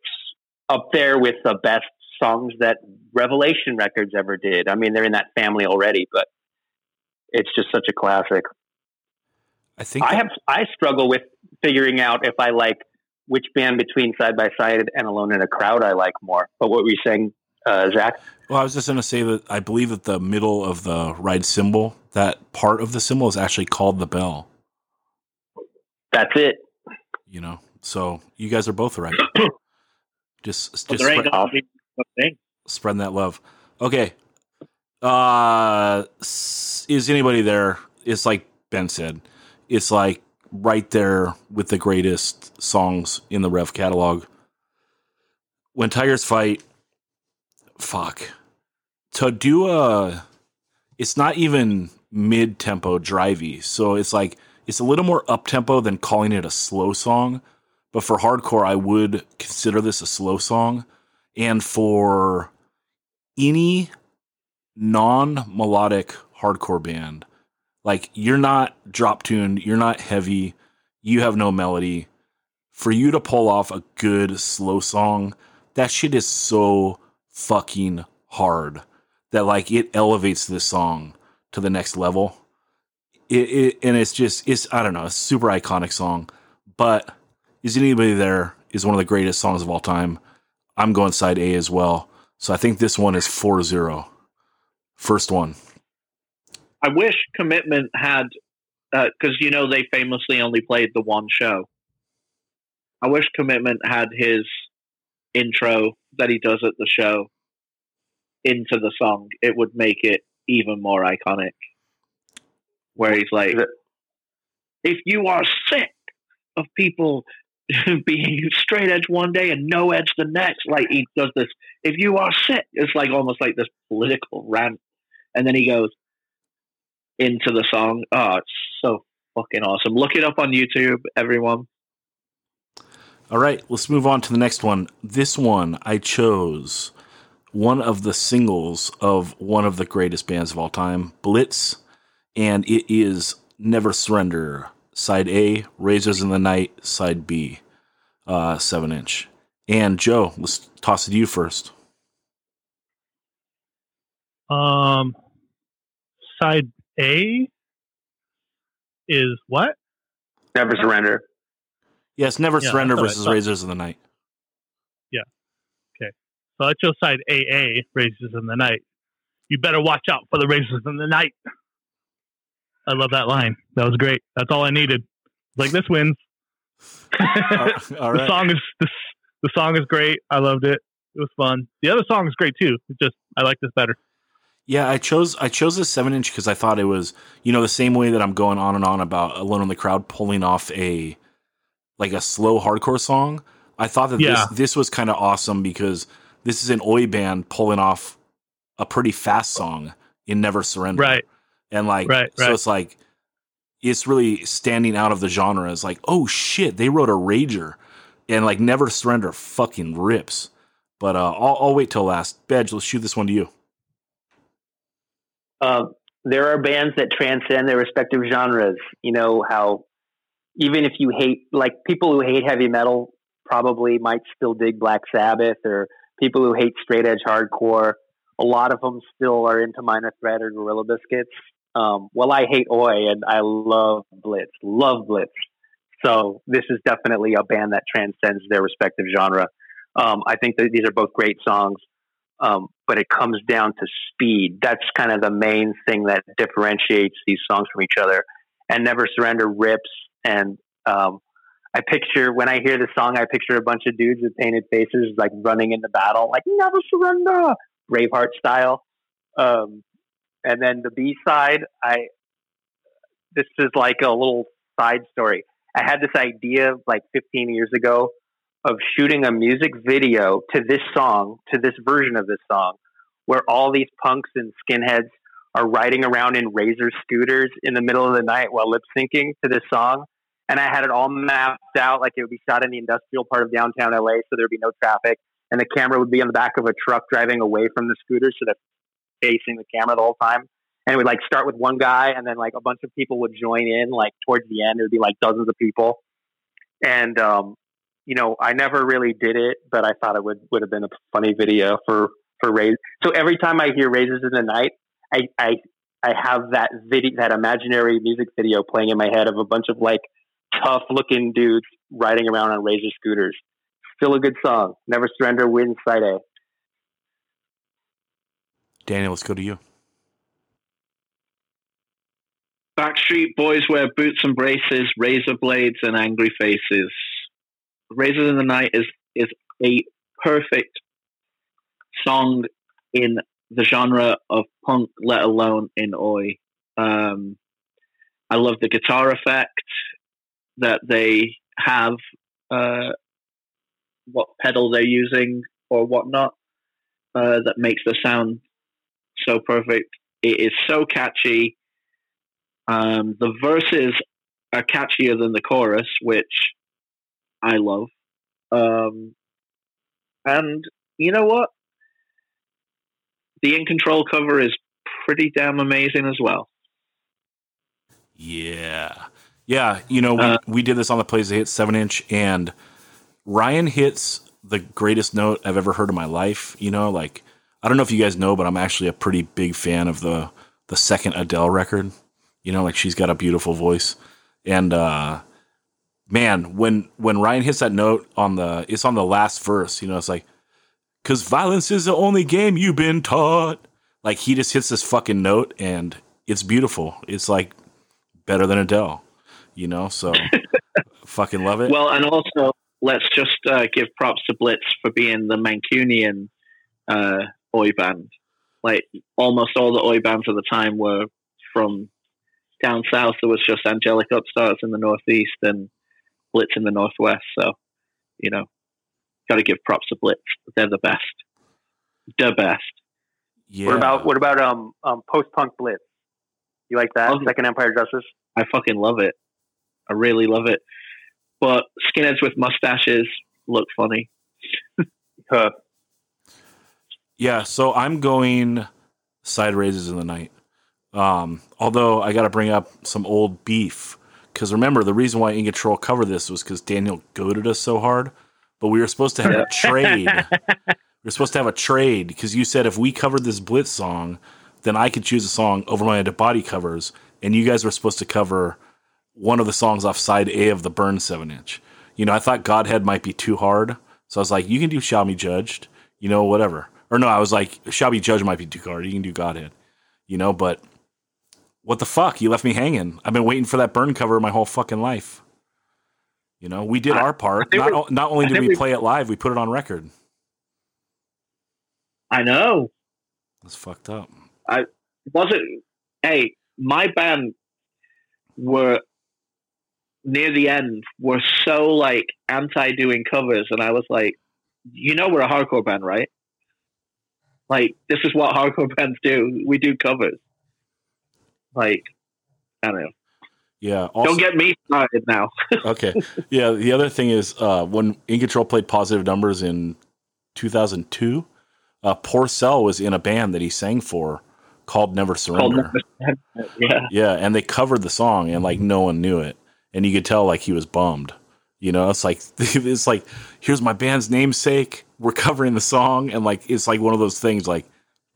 up there with the best songs that Revelation Records ever did. I mean, they're in that family already, but it's just such a classic. I think I struggle with figuring out if I like which band between Side by Side and Alone in a Crowd I like more. But what were you saying, Zach? Well, I was just going to say that I believe that the middle of the ride cymbal, that part of the cymbal is actually called the bell. That's it. You know, so you guys are both right. just spread that love. Okay. Is Anybody There? It's like Ben said, it's like right there with the greatest songs in the Rev catalog. When Tigers Fight, fuck. To do it's not even mid-tempo drivey, so it's like, it's a little more up-tempo than calling it a slow song, but for hardcore, I would consider this a slow song. And for any non-melodic hardcore band, like, you're not drop-tuned, you're not heavy, you have no melody. For you to pull off a good slow song, that shit is so fucking hard that, like, it elevates this song to the next level. And it's just, I don't know, a super iconic song. But Is Anybody There is one of the greatest songs of all time. I'm going side A as well. So I think this one is 4-0. First one. I wish Commitment had, because, you know, they famously only played the one show. I wish Commitment had his intro that he does at the show into the song. It would make it even more iconic. Where he's like, if you are sick of people being straight edge one day and no edge the next, like, he does this, if you are sick, it's like almost like this political rant. And then he goes into the song. Oh, it's so fucking awesome. Look it up on YouTube, everyone. All right, let's move on to the next one. This one, I chose one of the singles of one of the greatest bands of all time, Blitz. And it is Never Surrender, side A, Razors in the Night, side B, 7-inch. And Joe, let's toss it to you first. Side A is what? Never Surrender. Yes, Never Surrender versus Razors in the Night. Yeah. Okay. So I chose side AA, Razors in the Night. You better watch out for the Razors in the Night. I love that line. That was great. That's all I needed. Like, this wins. All right. The song is great. I loved it. It was fun. The other song is great too. It's just, I like this better. Yeah, I chose the 7-inch because I thought it was, you know, the same way that I'm going on and on about Alone in the Crowd pulling off a slow hardcore song. I thought that this was kind of awesome because this is an Oi band pulling off a pretty fast song in Never Surrender. Right. And so it's like, it's really standing out of the genre. It's like, oh shit, they wrote a rager, and like Never Surrender fucking rips. But I'll wait till last. Bedge, let's shoot this one to you. there are bands that transcend their respective genres. You know how even if you hate, like people who hate heavy metal probably might still dig Black Sabbath, or people who hate straight edge hardcore, a lot of them still are into Minor Threat or Gorilla Biscuits. Well, I hate Oi and I love Blitz. So this is definitely a band that transcends their respective genre. I think that these are both great songs, but it comes down to speed. That's kind of the main thing that differentiates these songs from each other. And Never Surrender rips. And I picture, when I hear the song, I picture a bunch of dudes with painted faces like running into battle, like Never Surrender, Braveheart style. And then the B-side, this is like a little side story. I had this idea like 15 years ago of shooting a music video to this song, to this version of this song, where all these punks and skinheads are riding around in Razor scooters in the middle of the night while lip syncing to this song. And I had it all mapped out, like it would be shot in the industrial part of downtown LA, so there'd be no traffic. And the camera would be on the back of a truck driving away from the scooter, so that facing the camera the whole time. And it would like start with one guy, and then like a bunch of people would join in, like towards the end it would be like dozens of people. And you know, I never really did it, but I thought it would have been a funny video for Razor. So every time I hear Razors in the Night, I have that video, that imaginary music video playing in my head of a bunch of like tough looking dudes riding around on Razor scooters. Still a good song. Never Surrender wins side A. Daniel, let's go to you. Backstreet Boys wear boots and braces, razor blades, and angry faces. Razors in the Night is a perfect song in the genre of punk, let alone in Oi. I love the guitar effect that they have, what pedal they're using or whatnot, that makes the sound so perfect. It is so catchy. The verses are catchier than the chorus, which I love. And you know what? The In Control cover is pretty damn amazing as well. Yeah. Yeah, you know, we did this on the Plays the Hit 7-inch, and Ryan hits the greatest note I've ever heard in my life. You know, like, I don't know if you guys know, but I'm actually a pretty big fan of the second Adele record. You know, like, she's got a beautiful voice. And, man, when Ryan hits that note it's on the last verse, you know, it's like, 'cause violence is the only game you've been taught. Like, he just hits this fucking note, and it's beautiful. It's, like, better than Adele, you know? So, fucking love it. Well, and also, let's just give props to Blitz for being the Mancunian Oi band. Like, almost all the Oi bands at the time were from down south. There was just Angelic Upstarts in the northeast and Blitz in the northwest. So, you know, got to give props to Blitz. They're the best. The best. Yeah. What about post-punk Blitz? You like that? Second Empire Justice? I fucking love it. I really love it. But skinheads with mustaches look funny. Huh. Yeah, so I'm going side Razors in the Night. Although I got to bring up some old beef, because remember the reason why In Control covered this was because Daniel goaded us so hard, but we were supposed to have a trade. Because you said if we covered this Blitz song, then I could choose a song over my Dead Body covers, and you guys were supposed to cover one of the songs off side A of the Burn 7-inch. You know, I thought Godhead might be too hard, so I was like, you can do Shall Be Judged, you know, whatever. Or no, I was like, Shall Be Judged might be too hard, you can do Godhead, you know, but. What the fuck? You left me hanging. I've been waiting for that Burn cover my whole fucking life. You know, we did our part. Not only did we play it live, we put it on record. I know. That's fucked up. Hey, my band were near the end, were so like anti-doing covers, and I was like, you know, we're a hardcore band, right? Like, this is what hardcore bands do. We do covers. Like, I don't know. Yeah. Also, don't get me started now. Okay. Yeah. The other thing is when In Control played Positive Numbers in 2002, Porcel was in a band that he sang for called Never Surrender. Yeah, and they covered the song, and like no one knew it, and you could tell like he was bummed. You know, it's like here's my band's namesake. We're covering the song, and like it's like one of those things like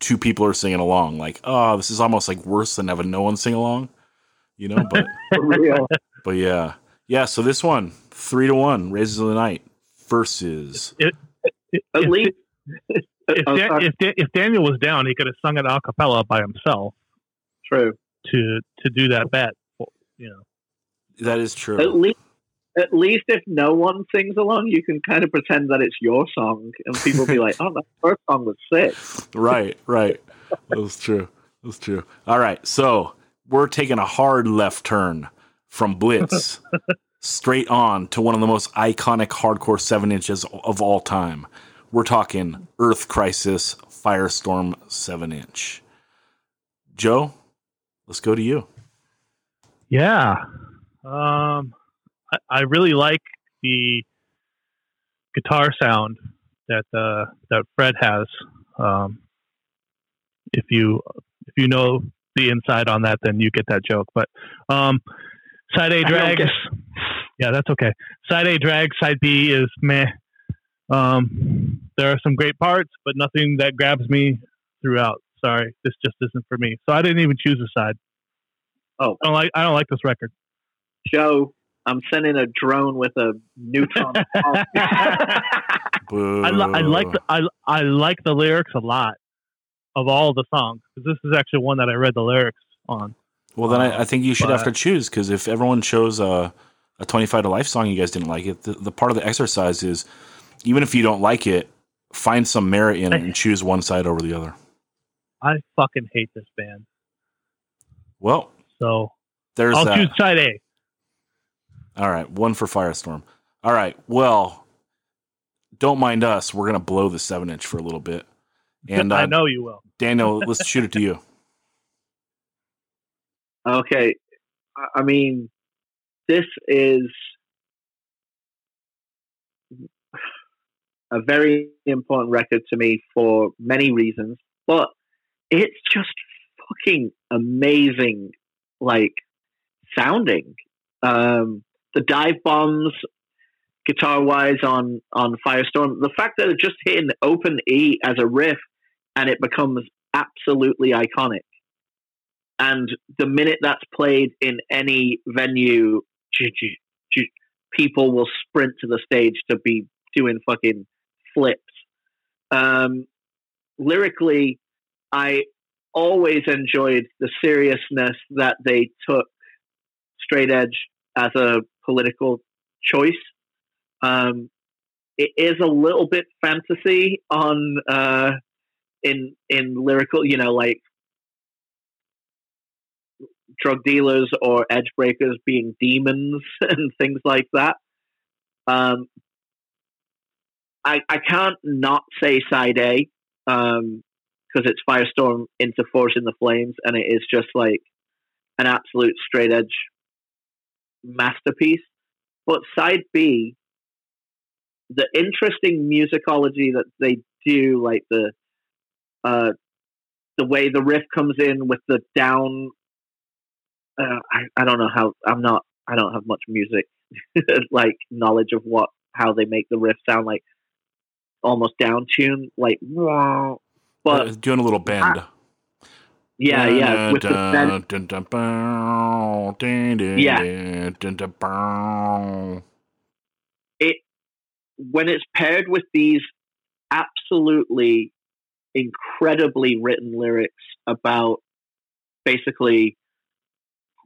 two people are singing along. Like, oh, this is almost like worse than having no one sing along. You know, but but yeah. So this one, 3-1, Raisins of the Night versus. If Daniel was down, he could have sung it a cappella by himself. True. To do that bet, you know. That is true. At least if no one sings along, you can kind of pretend that it's your song, and people be like, "Oh, that first song was sick." Right. That was true. All right, so we're taking a hard left turn from Blitz straight on to one of the most iconic hardcore 7-inches of all time. We're talking Earth Crisis, Firestorm 7-inch. Joe, let's go to you. Yeah. I really like the guitar sound that Fred has. If you know the inside on that, then you get that joke. But side A drags. Yeah, that's okay. Side A drags. Side B is meh. There are some great parts, but nothing that grabs me throughout. Sorry, this just isn't for me. So I didn't even choose a side. Oh, I don't like this record. Joe, I'm sending a drone with a neutron. I like the lyrics a lot of all the songs, because this is actually one that I read the lyrics on. Well, then I think you should have to choose, because if everyone chose a 25 to Life song, you guys didn't like it. The part of the exercise is, even if you don't like it, find some merit in it and choose one side over the other. I fucking hate this band. Well, so there's I'll choose side A. All right, one for Firestorm. All right, well, don't mind us. We're going to blow the 7-inch for a little bit. And I know you will. Daniel, let's shoot it to you. Okay. I mean, this is a very important record to me for many reasons, but it's just fucking amazing, like, sounding. The dive bombs, guitar-wise, on Firestorm. The fact that it just hit an open E as a riff, and it becomes absolutely iconic. And the minute that's played in any venue, people will sprint to the stage to be doing fucking flips. Lyrically, I always enjoyed the seriousness that they took straight edge as a political choice. It is a little bit fantasy on in lyrical, you know, like drug dealers or edge breakers being demons and things like that. I can't not say side A, because it's Firestorm into Forging the Flames, and it is just like an absolute straight edge masterpiece. But side B, the interesting musicology that they do, like the way the riff comes in with the down. I don't know how I don't have much music like knowledge of how they make the riff sound like almost down tune, like wow, but doing a little bend. Yeah. With the when it's paired with these absolutely incredibly written lyrics about basically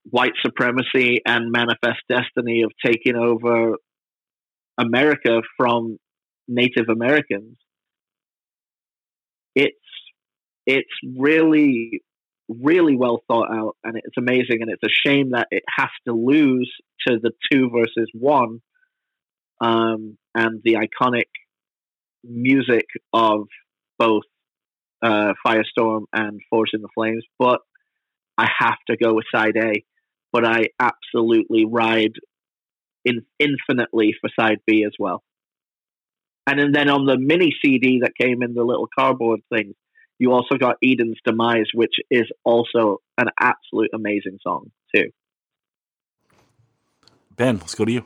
white supremacy and manifest destiny of taking over America from Native Americans, it's really, really well thought out, and it's amazing, and it's a shame that it has to lose to the 2 versus 1, and the iconic music of both Firestorm and Forging the Flames. But I have to go with side A, but I absolutely ride infinitely for side B as well. And then on the mini CD that came in the little cardboard thing, You also got Eden's Demise, which is also an absolute amazing song too. Ben, let's go to you.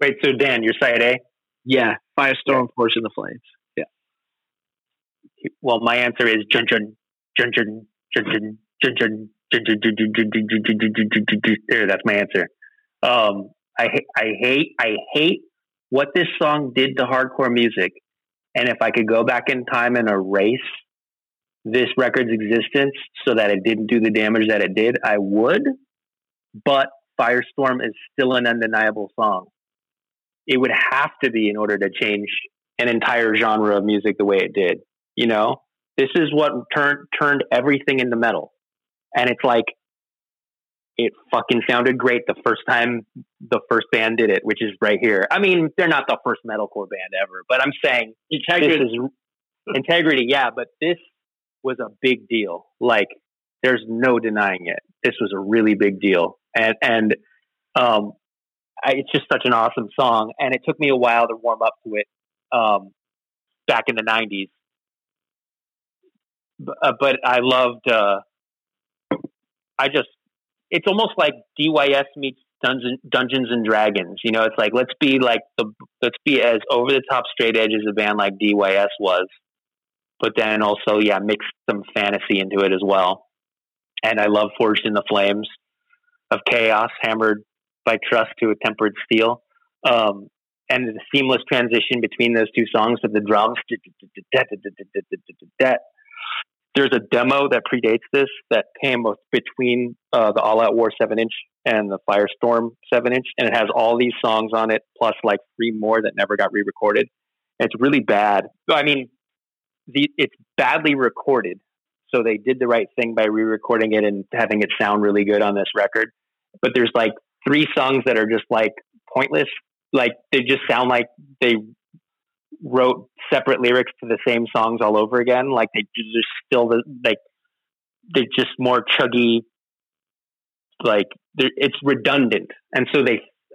Wait, so Dan, you're side A? Yeah, Firestorm, Forging the Flames. Yeah. Well, my answer is Jun Jun Jun Jun Jun Jun Jun Jun. There, that's my answer. I hate what this song did to hardcore music. And if I could go back in time and erase this record's existence so that it didn't do the damage that it did, I would. But Firestorm is still an undeniable song. It would have to be in order to change an entire genre of music the way it did. You know, this is what turned everything into metal. And it's like, it fucking sounded great the first time the first band did it, which is right here. I mean, they're not the first metalcore band ever, but I'm saying Integrity, yeah, but this was a big deal. Like, there's no denying it. This was a really big deal. And it's just such an awesome song. And it took me a while to warm up to it back in the 90s. But I loved... It's almost like DYS meets Dungeons and Dragons. You know, it's like let's be as over the top straight edge as a band like DYS was, but then also mix some fantasy into it as well. And I love Forged in the Flames of Chaos, hammered by trust to a tempered steel, and the seamless transition between those two songs with the drums. There's a demo that predates this that came between the All Out War 7-inch and the Firestorm 7-inch, and it has all these songs on it, plus like three more that never got re-recorded. It's really bad. I mean, it's badly recorded, so they did the right thing by re-recording it and having it sound really good on this record. But there's like three songs that are just like pointless. Like they just sound like they wrote separate lyrics to the same songs all over again. Like they're just more chuggy. Like it's redundant. And so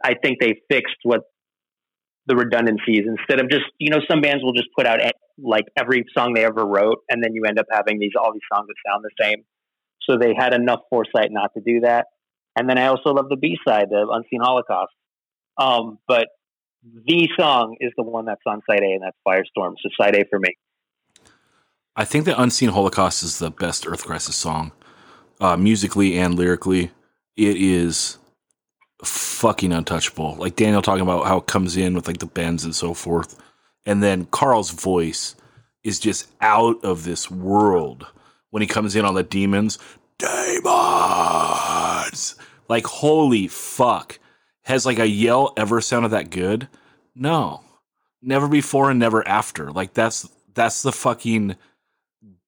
I think they fixed what the redundancies, instead of just, you know, some bands will just put out like every song they ever wrote. And then you end up having all these songs that sound the same. So they had enough foresight not to do that. And then I also love the B side, the Unseen Holocaust. But the song is the one that's on side A, and that's Firestorm. So side A for me. I think that Unseen Holocaust is the best Earth Crisis song, musically and lyrically. It is fucking untouchable. Like Daniel talking about how it comes in with like the bends and so forth. And then Carl's voice is just out of this world when he comes in on the demons. Demons! Like, holy fuck. Has like a yell ever sounded that good? No, never before and never after. Like that's the fucking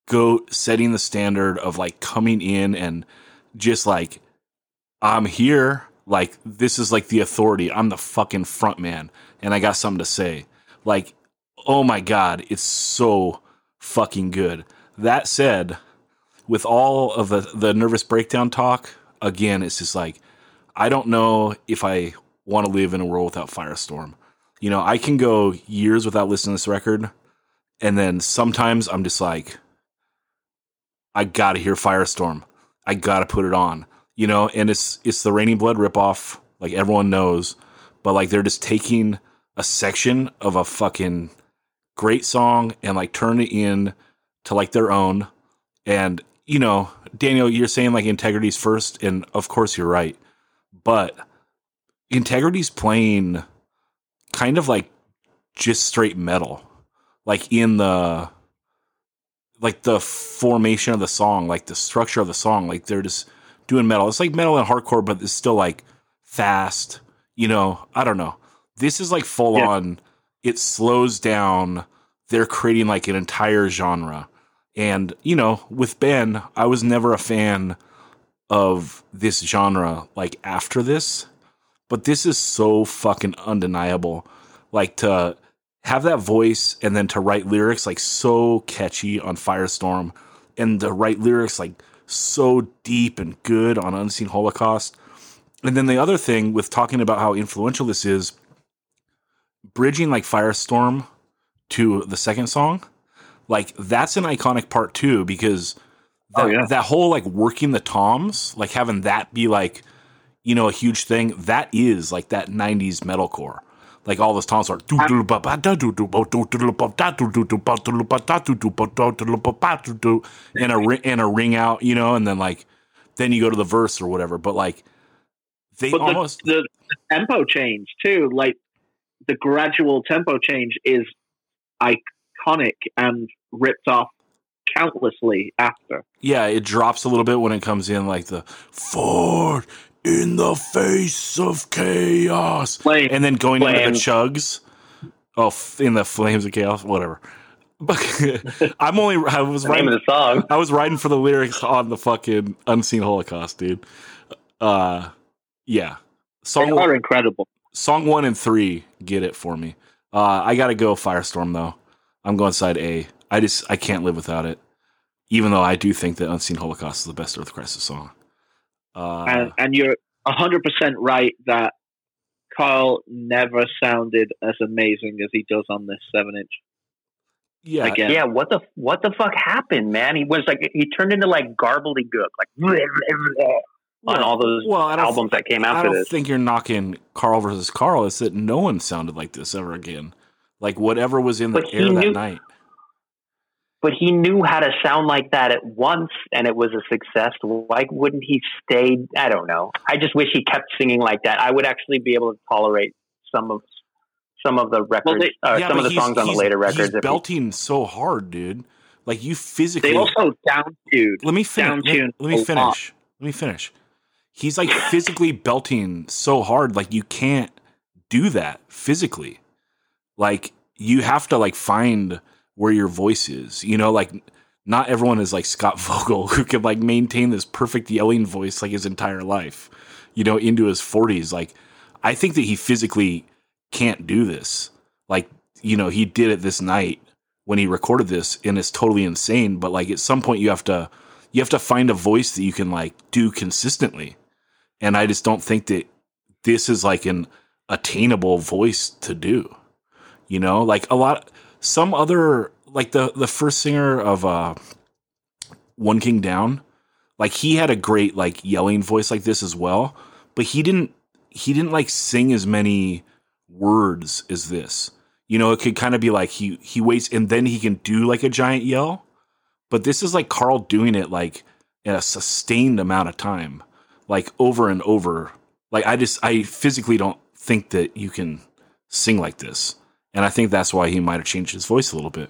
goat setting the standard of like coming in and just like, I'm here. Like this is like the authority. I'm the fucking front man. And I got something to say. Like, oh my God, it's so fucking good. That said, with all of the nervous breakdown talk, again, it's just like, I don't know if I want to live in a world without Firestorm. You know, I can go years without listening to this record. And then sometimes I'm just like, I got to hear Firestorm. I got to put it on, you know, and it's the Raining Blood ripoff. Like everyone knows, but like, they're just taking a section of a fucking great song and like turn it in to like their own. And, you know, Daniel, you're saying like Integrity's first. And of course you're right. But Integrity's playing kind of like just straight metal, like in the, like the formation of the song, like the structure of the song, like they're just doing metal. It's like metal and hardcore, but it's still like fast, you know, I don't know. This is like full on, it slows down. They're creating like an entire genre. And, you know, with Ben, I was never a fan of this genre like after this, but this is so fucking undeniable. Like to have that voice and then to write lyrics like so catchy on Firestorm and to write lyrics like so deep and good on Unseen Holocaust. And then the other thing with talking about how influential this is, bridging like Firestorm to the second song, like that's an iconic part too, because that, that whole like working the toms, like having that be like, you know, a huge thing, that is like that 90s metalcore. Like all those toms are and a ring out, you know, and then like then you go to the verse or whatever. But like they almost the tempo change too, like the gradual tempo change is iconic and ripped off countlessly after. Yeah, it drops a little bit when it comes in, like the Ford in the face of chaos, flames, and then going into the chugs. Oh, in the flames of chaos, whatever. I was riding for the lyrics on the fucking Unseen Holocaust, dude. Yeah, song they are incredible. Song 1 and 3 get it for me. I gotta go Firestorm though. I'm going side A. I can't live without it. Even though I do think that Unseen Holocaust is the best Earth Crisis song. And you're 100% right that Carl never sounded as amazing as he does on this 7-inch. Yeah, again. Yeah. What the fuck happened, man? He was like, he turned into like Garbledygook, like on all those albums that came after this. I don't think you're knocking Carl versus Carl. It's that no one sounded like this ever again. Like whatever was in the air that night. But he knew how to sound like that at once, and it was a success. Why wouldn't he stay? I don't know. I just wish he kept singing like that. I would actually be able to tolerate some of the records, some of the songs on the later records. He's belting so hard, dude. Like you physically. They also down-tuned. Let me finish. He's like physically belting so hard, like you can't do that physically. Like you have to like find where your voice is, you know, like not everyone is like Scott Vogel who can like maintain this perfect yelling voice, like his entire life, you know, into his 40s. Like, I think that he physically can't do this. Like, you know, he did it this night when he recorded this and it's totally insane. But like at some point you have to find a voice that you can like do consistently. And I just don't think that this is like an attainable voice to do, you know, like some other, like the first singer of One King Down, like he had a great like yelling voice like this as well, but he didn't like sing as many words as this. You know, it could kind of be like he waits and then he can do like a giant yell, but this is like Carl doing it like in a sustained amount of time, like over and over. Like I physically don't think that you can sing like this. And I think that's why he might have changed his voice a little bit,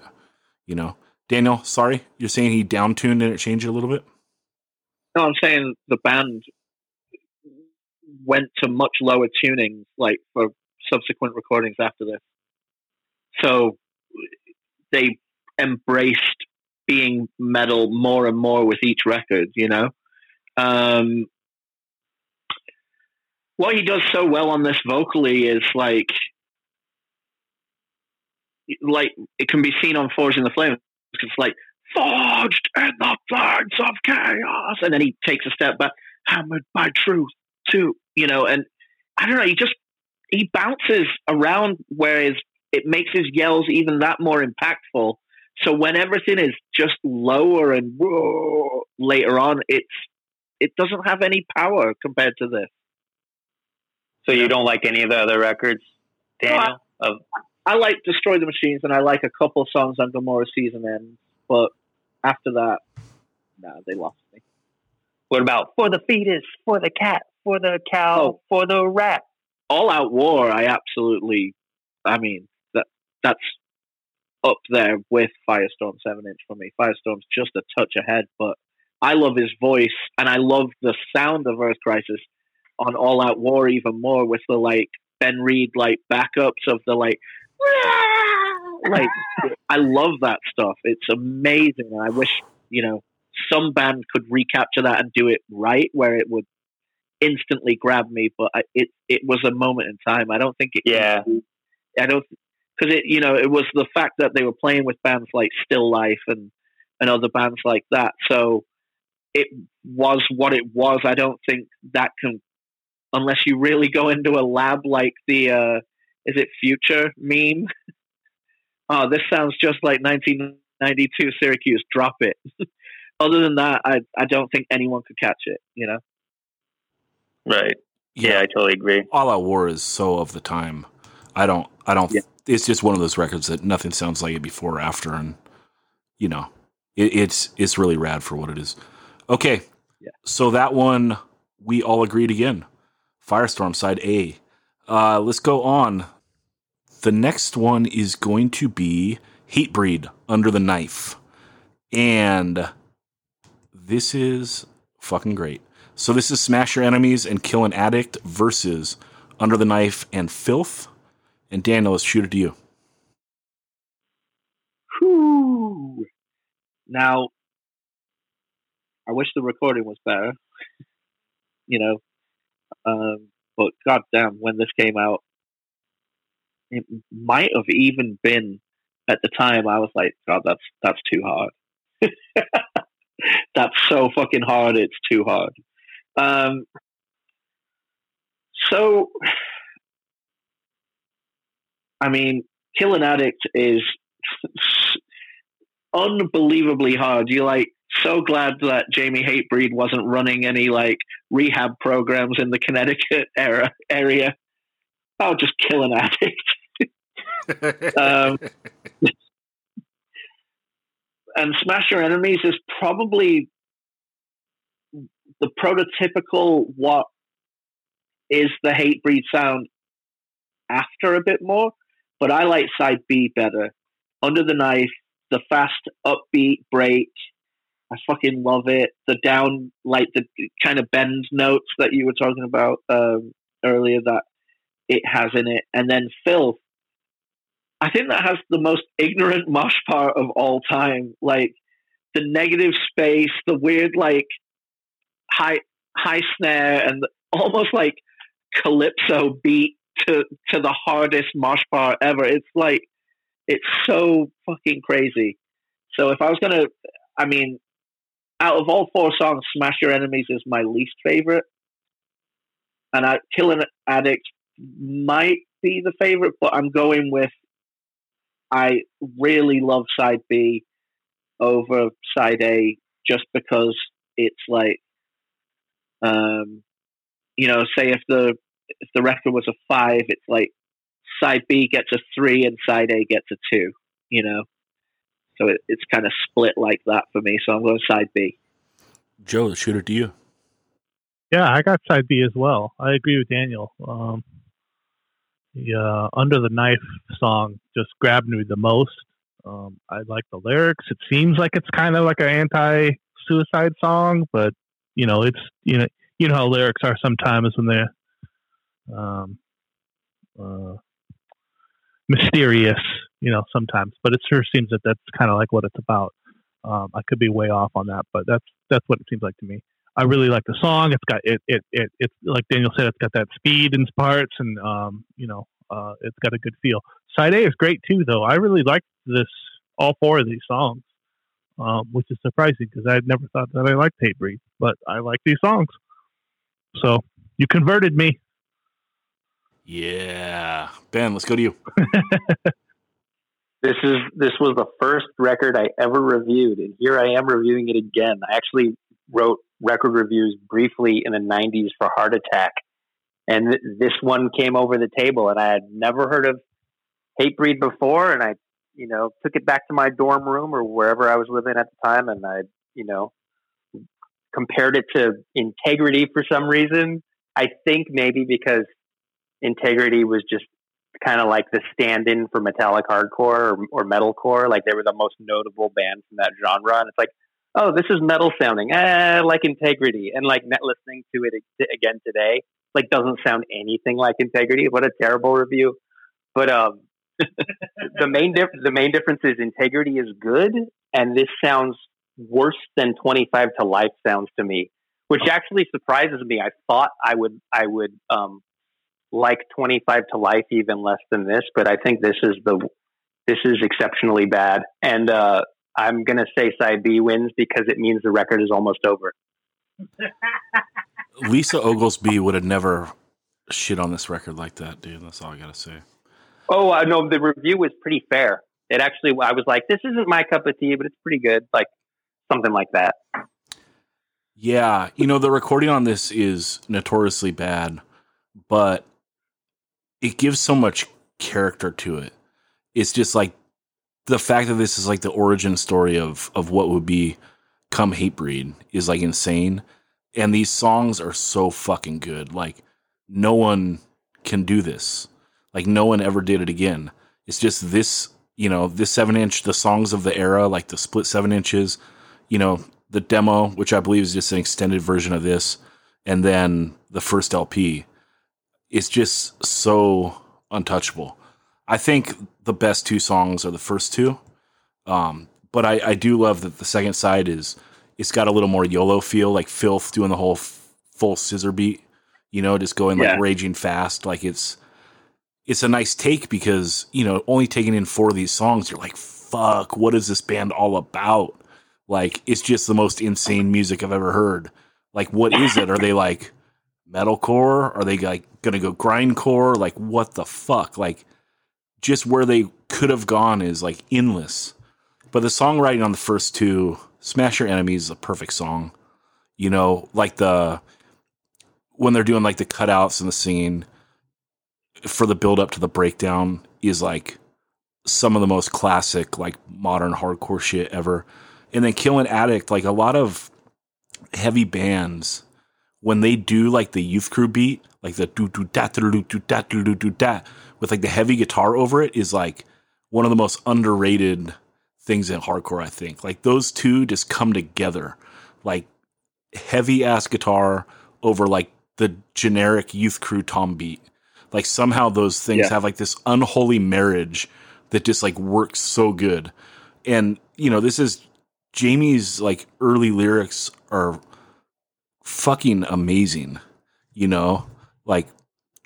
you know. Daniel, sorry, you're saying he down-tuned and it changed it a little bit? No, I'm saying the band went to much lower tuning, like, for subsequent recordings after this. So they embraced being metal more and more with each record, you know. What he does so well on this vocally is, like it can be seen on Forging the Flames. It's like forged in the flames of chaos, and then he takes a step back, hammered by truth too, you know. And I don't know, he bounces around, whereas it makes his yells even that more impactful. So when everything is just lower and whoa, later on, it doesn't have any power compared to this. So you don't like any of the other records, Daniel? No, I like Destroy the Machines, and I like a couple of songs on Gomorrah Season Ends, but after that, nah, they lost me. What about For the Fetus, For the Cat, For the Cow, For the Rat? All Out War, that's up there with Firestorm 7-inch for me. Firestorm's just a touch ahead, but I love his voice, and I love the sound of Earth Crisis on All Out War even more, with the, like, Ben Reed, like, backups of the, like, like, I love that stuff. It's amazing. And I wish, you know, some band could recapture that and do it right, where it would instantly grab me. But it was a moment in time. I don't think it. Yeah. Because it, you know, it was the fact that they were playing with bands like Still Life and other bands like that. So it was what it was. I don't think that can, unless you really go into a lab like the. Is it Future meme? Oh, this sounds just like 19 92 Syracuse, drop it. Other than that, I don't think anyone could catch it, you know? Right. Yeah, I totally agree. All Out War is so of the time. I don't, it's just one of those records that nothing sounds like it before or after. And, you know, it's really rad for what it is. Okay. Yeah. So that one, we all agreed again. Firestorm, side A. Let's go on. The next one is going to be Hatebreed, Under the Knife. And this is fucking great. So this is Smash Your Enemies and Kill an Addict versus Under the Knife and Filth. And Daniel, let's shoot it to you. Whew. Now, I wish the recording was better. You know, but goddamn, when this came out, it might have even been at the time I was like, God, that's too hard. That's so fucking hard. It's too hard. So, I mean, Kill an Addict is unbelievably hard. You're like, so glad that Jamie Hatebreed wasn't running any like rehab programs in the Connecticut area. I'll just kill an addict. And Smash Your Enemies is probably the prototypical what is the Hatebreed sound after a bit more, but I like side B better. Under the Knife, the fast upbeat break, I fucking love it. The down, like the kind of bend notes that you were talking about earlier that it has in it. And then Filth, I think that has the most ignorant mosh part of all time. Like the negative space, the weird like high snare and almost like calypso beat to the hardest mosh part ever. It's like, it's so fucking crazy. So if I was going to, I mean, out of all four songs, Smash Your Enemies is my least favorite. And Kill an Addict might be the favorite, but I'm going with I really love side B over side A just because it's like, you know, say if the record was a 5, it's like side B gets a 3 and side A gets a 2, you know? So it's kind of split like that for me. So I'm going side B. Joe, the shooter, do you? Yeah, I got side B as well. I agree with Daniel. The Under the Knife song just grabbed me the most. I like the lyrics. It seems like it's kind of like an anti-suicide song, but you know, it's you know how lyrics are sometimes when they're mysterious. You know, sometimes, but it sure seems that that's kind of like what it's about. I could be way off on that, but that's what it seems like to me. I really like the song. It's got it's like Daniel said, it's got that speed in parts, and it's got a good feel. Side A is great too, though. I really like this, all four of these songs, which is surprising because I had never thought that I liked Hatebreed, but I like these songs. So you converted me. Yeah, Ben, let's go to you. This was the first record I ever reviewed, and here I am reviewing it again. I actually wrote record reviews briefly in the 90s for Heart Attack, and this one came over the table, and I had never heard of Hatebreed before, and I, you know, took it back to my dorm room or wherever I was living at the time, and I, you know, compared it to Integrity for some reason. I think maybe because Integrity was just kind of like the stand-in for metallic hardcore or metalcore. Like they were the most notable band from that genre, and it's like, oh, this is metal sounding, like Integrity, and like listening to it again today, like doesn't sound anything like Integrity. What a terrible review! But the main difference is Integrity is good, and this sounds worse than 25 to Life sounds to me, which actually surprises me. I thought I would like 25 to Life even less than this, but I think this is exceptionally bad, and I'm gonna say side B wins because it means the record is almost over. Lisa Oglesby would have never shit on this record like that, dude. That's all I gotta say. Oh, I know the review was pretty fair. It actually, I was like, this isn't my cup of tea, but it's pretty good. Like something like that. Yeah. You know, the recording on this is notoriously bad, but it gives so much character to it. It's just like the fact that this is like the origin story of what would become Hatebreed is like insane. And these songs are so fucking good. Like no one can do this. Like no one ever did it again. It's just this, you know, this 7-inch, the songs of the era, like the split 7 inches, you know, the demo, which I believe is just an extended version of this. And then the first LP. It's just so untouchable. I think the best two songs are the first two. But I do love that the second side is, it's got a little more YOLO feel, like Filth doing the whole full scissor beat, you know, just going like raging fast. Like it's a nice take because, you know, only taking in 4 of these songs, you're like, fuck, what is this band all about? Like, it's just the most insane music I've ever heard. Like, what is it? Are they like metalcore? Are they like going to go grindcore? Like, what the fuck? Like, just where they could have gone is like endless. But the songwriting on the first two, Smash Your Enemies is a perfect song. You know, like when they're doing like the cutouts and the singing for the build up to the breakdown is like some of the most classic, like modern hardcore shit ever. And then Kill an Addict, like a lot of heavy bands, when they do like the youth crew beat, like the do do da do do da do do da with like the heavy guitar over it is like one of the most underrated things in hardcore, I think. Like those two just come together, like heavy ass guitar over like the generic youth crew tom beat. Like somehow those things have like this unholy marriage that just like works so good. And you know, this is Jamie's like early lyrics are fucking amazing. You know, like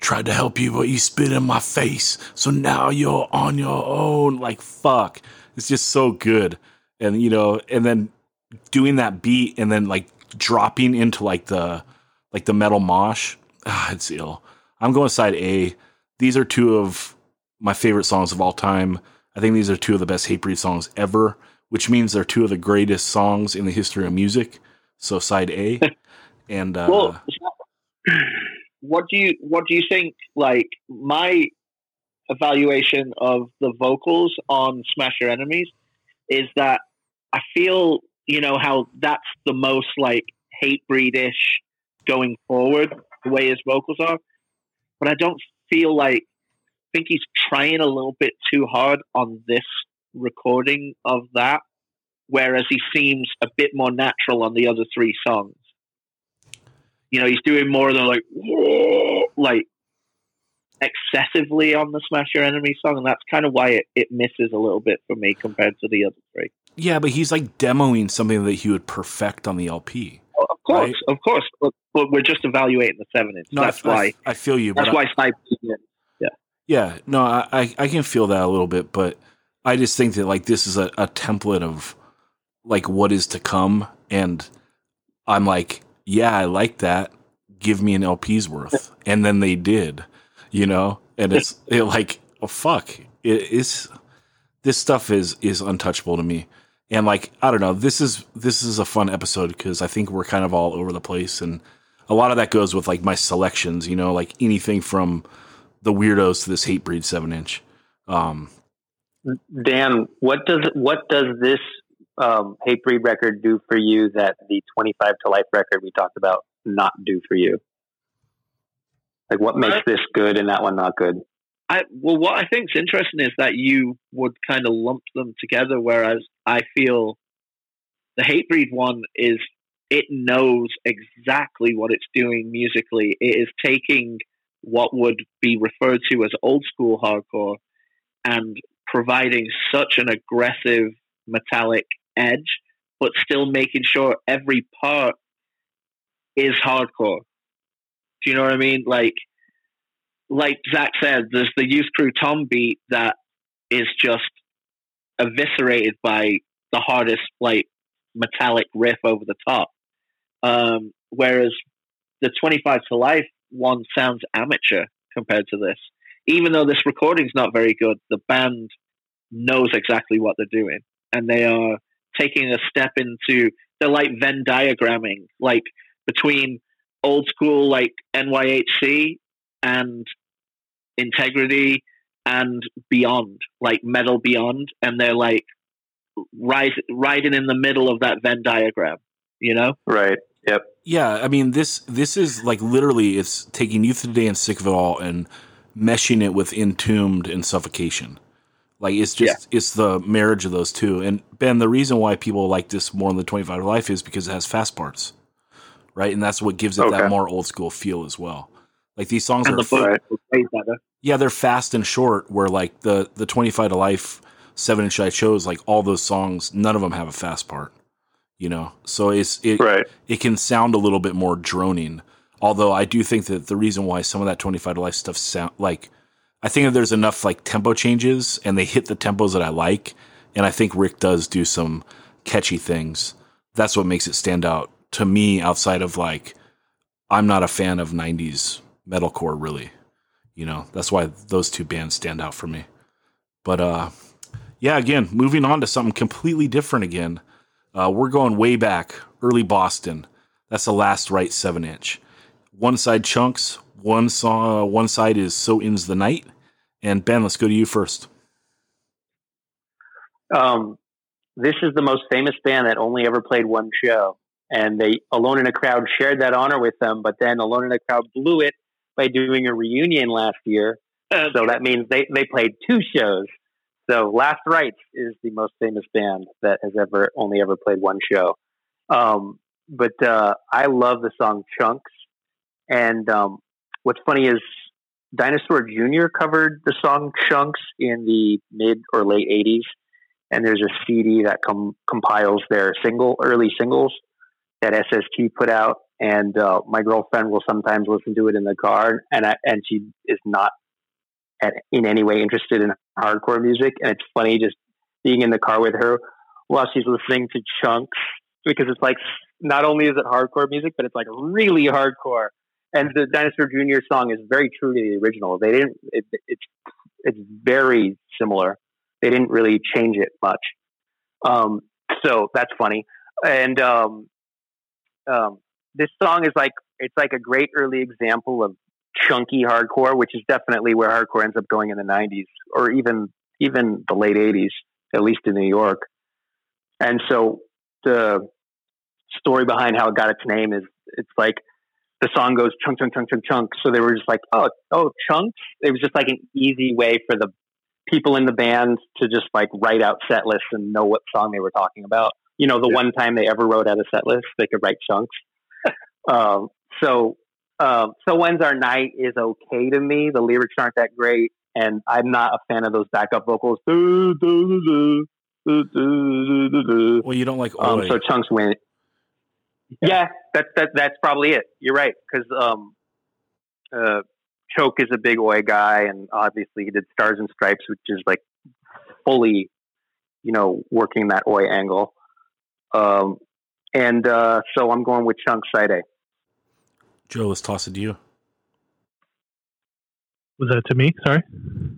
tried to help you, but you spit in my face. So now you're on your own. Like, fuck. It's just so good. And, you know, and then doing that beat and then like dropping into like the metal mosh. Ah, it's ill. I'm going side A. These are two of my favorite songs of all time. I think these are two of the best Hatebreed songs ever, which means they're two of the greatest songs in the history of music. So side A. And, well, what do you think? Like my evaluation of the vocals on Smash Your Enemies is that I feel, you know, how that's the most like Hatebreed-ish going forward, the way his vocals are. But I don't feel like, I think he's trying a little bit too hard on this recording of that, whereas he seems a bit more natural on the other 3 songs. You know, he's doing more of the like excessively on the Smash Your Enemy song, and that's kind of why it misses a little bit for me compared to the other 3. Yeah, but he's like demoing something that he would perfect on the LP. Oh, of course, right? Of course. But we're just evaluating the 7-inch. No, that's why I feel you. That's why I yeah. Yeah, no, I can feel that a little bit, but I just think that like this is a template of like what is to come, and I'm like, yeah, I like that. Give me an LP's worth. And then they did, you know, and it's like, oh, fuck. This stuff is untouchable to me. And like, I don't know, this is a fun episode because I think we're kind of all over the place. And a lot of that goes with like my selections, you know, like anything from the Weirdos to this Hatebreed 7-inch. Dan, what does this Hatebreed record do for you that the 25 to Life record we talked about not do for you? Like what makes this good and that one not good? What I think is interesting is that you would kind of lump them together, whereas I feel the Hatebreed one is, it knows exactly what it's doing musically. It is taking what would be referred to as old school hardcore and providing such an aggressive metallic edge, but still making sure every part is hardcore. Do you know what I mean? Like Zach said, there's the youth crew tom beat that is just eviscerated by the hardest like metallic riff over the top, whereas the 25 to Life one sounds amateur compared to this. Even though this recording's not very good, the band knows exactly what they're doing, and they are taking a step into, they're like Venn diagramming, like between old school like NYHC and Integrity and beyond, like metal beyond, and they're like riding in the middle of that Venn diagram, you know? Right. Yep. Yeah, I mean, this is like literally it's taking Youth Today and Sick of It All and meshing it with Entombed and Suffocation. Like it's just it's the marriage of those two. And Ben, the reason why people like this more than the 25 to Life is because it has fast parts, right? And that's what gives it that more old school feel as well. Like these songs and are they're fast and short. Where like the 25 to Life 7-inch I chose, like all those songs, none of them have a fast part. You know, so it can sound a little bit more droning. Although I do think that the reason why some of that 25 to Life stuff sound like, I think that there's enough like tempo changes and they hit the tempos that I like. And I think Rick does do some catchy things. That's what makes it stand out to me outside of like, I'm not a fan of 90s metalcore really, you know, that's why those two bands stand out for me. But yeah, again, moving on to something completely different again. We're going way back, early Boston. That's the last right 7-inch. One side Chunks, one side is So Ends the Night. And Ben, let's go to you first. This is the most famous band that only ever played one show. And they, Alone in a Crowd, shared that honor with them. But then Alone in a Crowd blew it by doing a reunion last year. So that means they played two shows. So Last Rites is the most famous band that has only ever played one show. But I love the song Chunks. And what's funny is Dinosaur Jr. covered the song Chunks in the mid or late 80s. And there's a CD that compiles their early singles that SST put out. And my girlfriend will sometimes listen to it in the car. And she is not in any way interested in hardcore music, and it's funny just being in the car with her while she's listening to Chunks, because it's like, not only is it hardcore music, but it's like really hardcore. And the Dinosaur Jr. song is very true to the original. They didn't it's very similar. They didn't really change it much, so that's funny. And this song is like, it's like a great early example of chunky hardcore, which is definitely where hardcore ends up going in the 90s, or even the late 80s, at least in New York. And so the story behind how it got its name is, it's like the song goes chunk, chunk, chunk, chunk, chunk. So they were just like, oh, Chunks. It was just like an easy way for the people in the band to just like write out set lists and know what song they were talking about. You know, the one time they ever wrote out a set list, they could write Chunks. So When's Our Night is okay to me. The lyrics aren't that great, and I'm not a fan of those backup vocals. Well, you don't like Oi. So Chunks win. Yeah, that's probably it. You're right, because Choke is a big Oi guy, and obviously he did Stars and Stripes, which is like fully, you know, working that Oi angle. And so I'm going with Chunks side A. Joe, let's toss it to you. Was that to me? Sorry.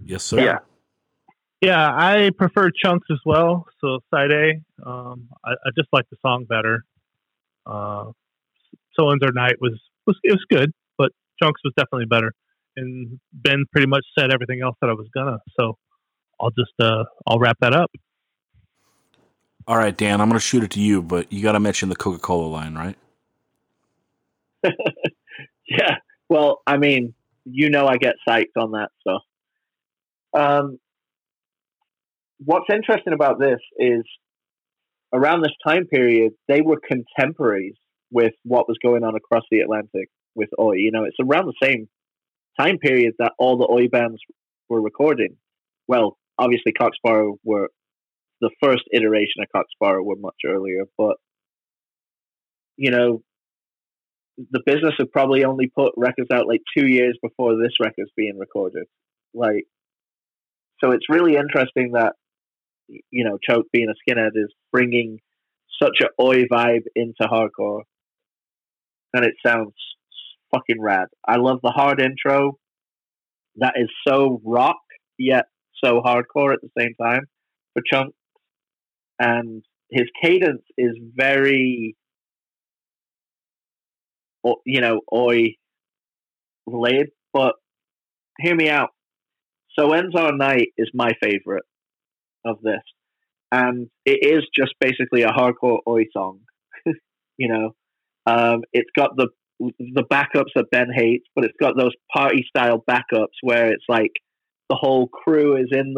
Yes, sir. Yeah, I prefer Chunks as well. So side A. I just like the song better. So Ends Our Night was good, but Chunks was definitely better. And Ben pretty much said everything else that I was gonna. So I'll just I'll wrap that up. All right, Dan, I'm gonna shoot it to you, but you got to mention the Coca-Cola line, right? Yeah, well, I mean, you know, I get psyched on that stuff. What's interesting about this is around this time period, they were contemporaries with what was going on across the Atlantic with Oi. You know, it's around the same time period that all the Oi bands were recording. Well, obviously, Cocksparrow were the first iteration of Cocksparrow were much earlier, but, you know, the business had probably only put records out like 2 years before this record's being recorded. Like, so it's really interesting that, you know, Choke being a skinhead is bringing such an Oi vibe into hardcore. And it sounds fucking rad. I love the hard intro that is so rock, yet so hardcore at the same time. for Chunks, and his cadence is very, you know, Oi related, but hear me out. So Ends Our Night is my favorite of this, and it is just basically a hardcore Oi song. You know, it's got the backups that Ben hates, but it's got those party style backups where it's like the whole crew is in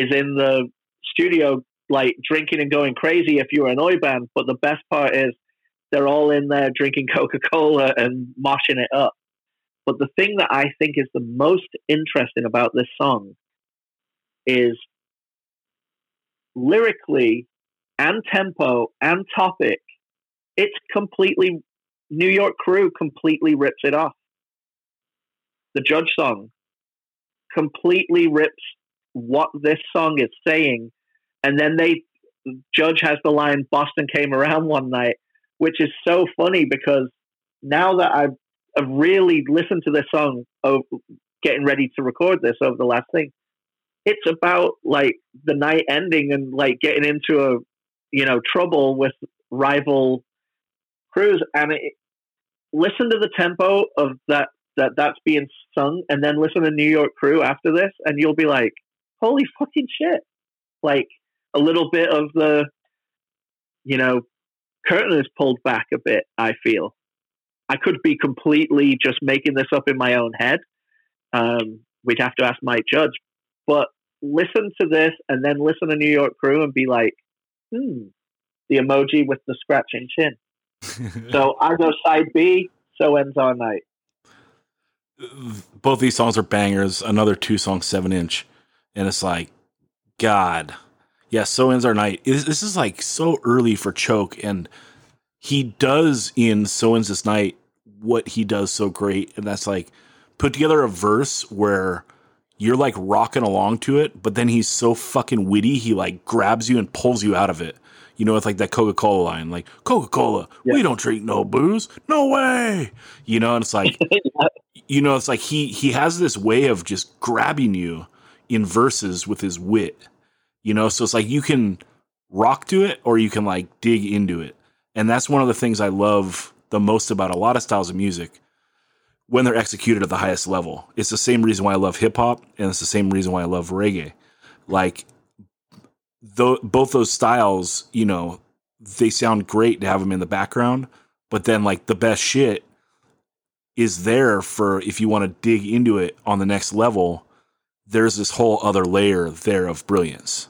the studio like drinking and going crazy if you're an Oi band, but the best part is they're all in there drinking Coca-Cola and moshing it up. But the thing that I think is the most interesting about this song is lyrically and tempo and topic, it's completely, New York Crew completely rips it off. The Judge song completely rips what this song is saying. And then Judge has the line, Boston came around one night, which is so funny because now that I've really listened to this song getting ready to record this over the last thing, it's about like the night ending and like getting into a, you know, trouble with rival crews. And listen to the tempo of that's being sung, and then listen to New York Crew after this, and you'll be like, holy fucking shit. Like a little bit of the, you know, curtain is pulled back a bit, I feel. I could be completely just making this up in my own head. We'd have to ask Mike Judge. But listen to this and then listen to New York Crew and be like, the emoji with the scratching chin. So I go side B, So Ends Our Night. Both these songs are bangers. Another 2-song 7-inch. And it's like, God. Yeah, So Ends Our Night. This is like so early for Choke, and he does in So Ends This Night what he does so great, and that's like put together a verse where you're like rocking along to it, but then he's so fucking witty, he like grabs you and pulls you out of it. You know, it's like that Coca-Cola line, like, Coca-Cola, yeah. We don't drink no booze, no way. You know, and it's like, you know, it's like he has this way of just grabbing you in verses with his wit. You know, so it's like you can rock to it or you can like dig into it. And that's one of the things I love the most about a lot of styles of music when they're executed at the highest level. It's the same reason why I love hip hop, and it's the same reason why I love reggae. Like both those styles, you know, they sound great to have them in the background, but then like the best shit is there for if you want to dig into it on the next level. There's this whole other layer there of brilliance,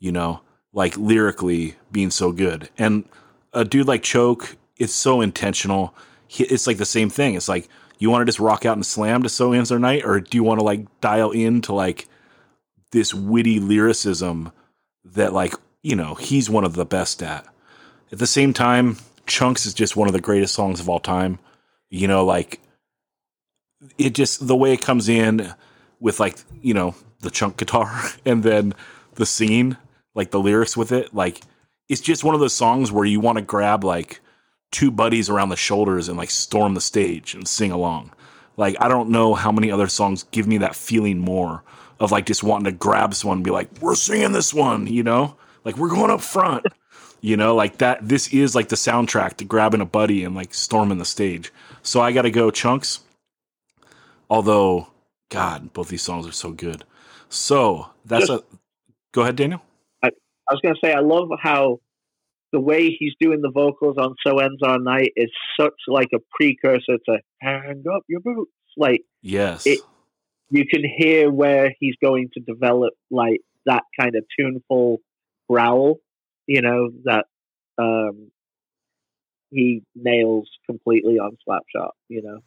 you know, like lyrically being so good. And a dude like Choke, it's so intentional. It's like the same thing. It's like, you want to just rock out and slam to So Ends Their Night, or do you want to like dial into like this witty lyricism that like, you know, he's one of the best at. At the same time, Chunks is just one of the greatest songs of all time. You know, like it just, the way it comes in, with like, you know, the chunk guitar and then the singing, like the lyrics with it. Like, it's just one of those songs where you want to grab like two buddies around the shoulders and like storm the stage and sing along. Like, I don't know how many other songs give me that feeling more of like just wanting to grab someone and be like, we're singing this one, you know, like we're going up front, you know, like that. This is like the soundtrack to grabbing a buddy and like storming the stage. So I got to go Chunks. Although, God, both these songs are so good. So that's Go ahead, Daniel. I was going to say, I love how the way he's doing the vocals on So Ends Our Night is such like a precursor to Hang Up Your Boots. Like, yes, you can hear where he's going to develop like that kind of tuneful growl, you know, that he nails completely on Slapshot, you know.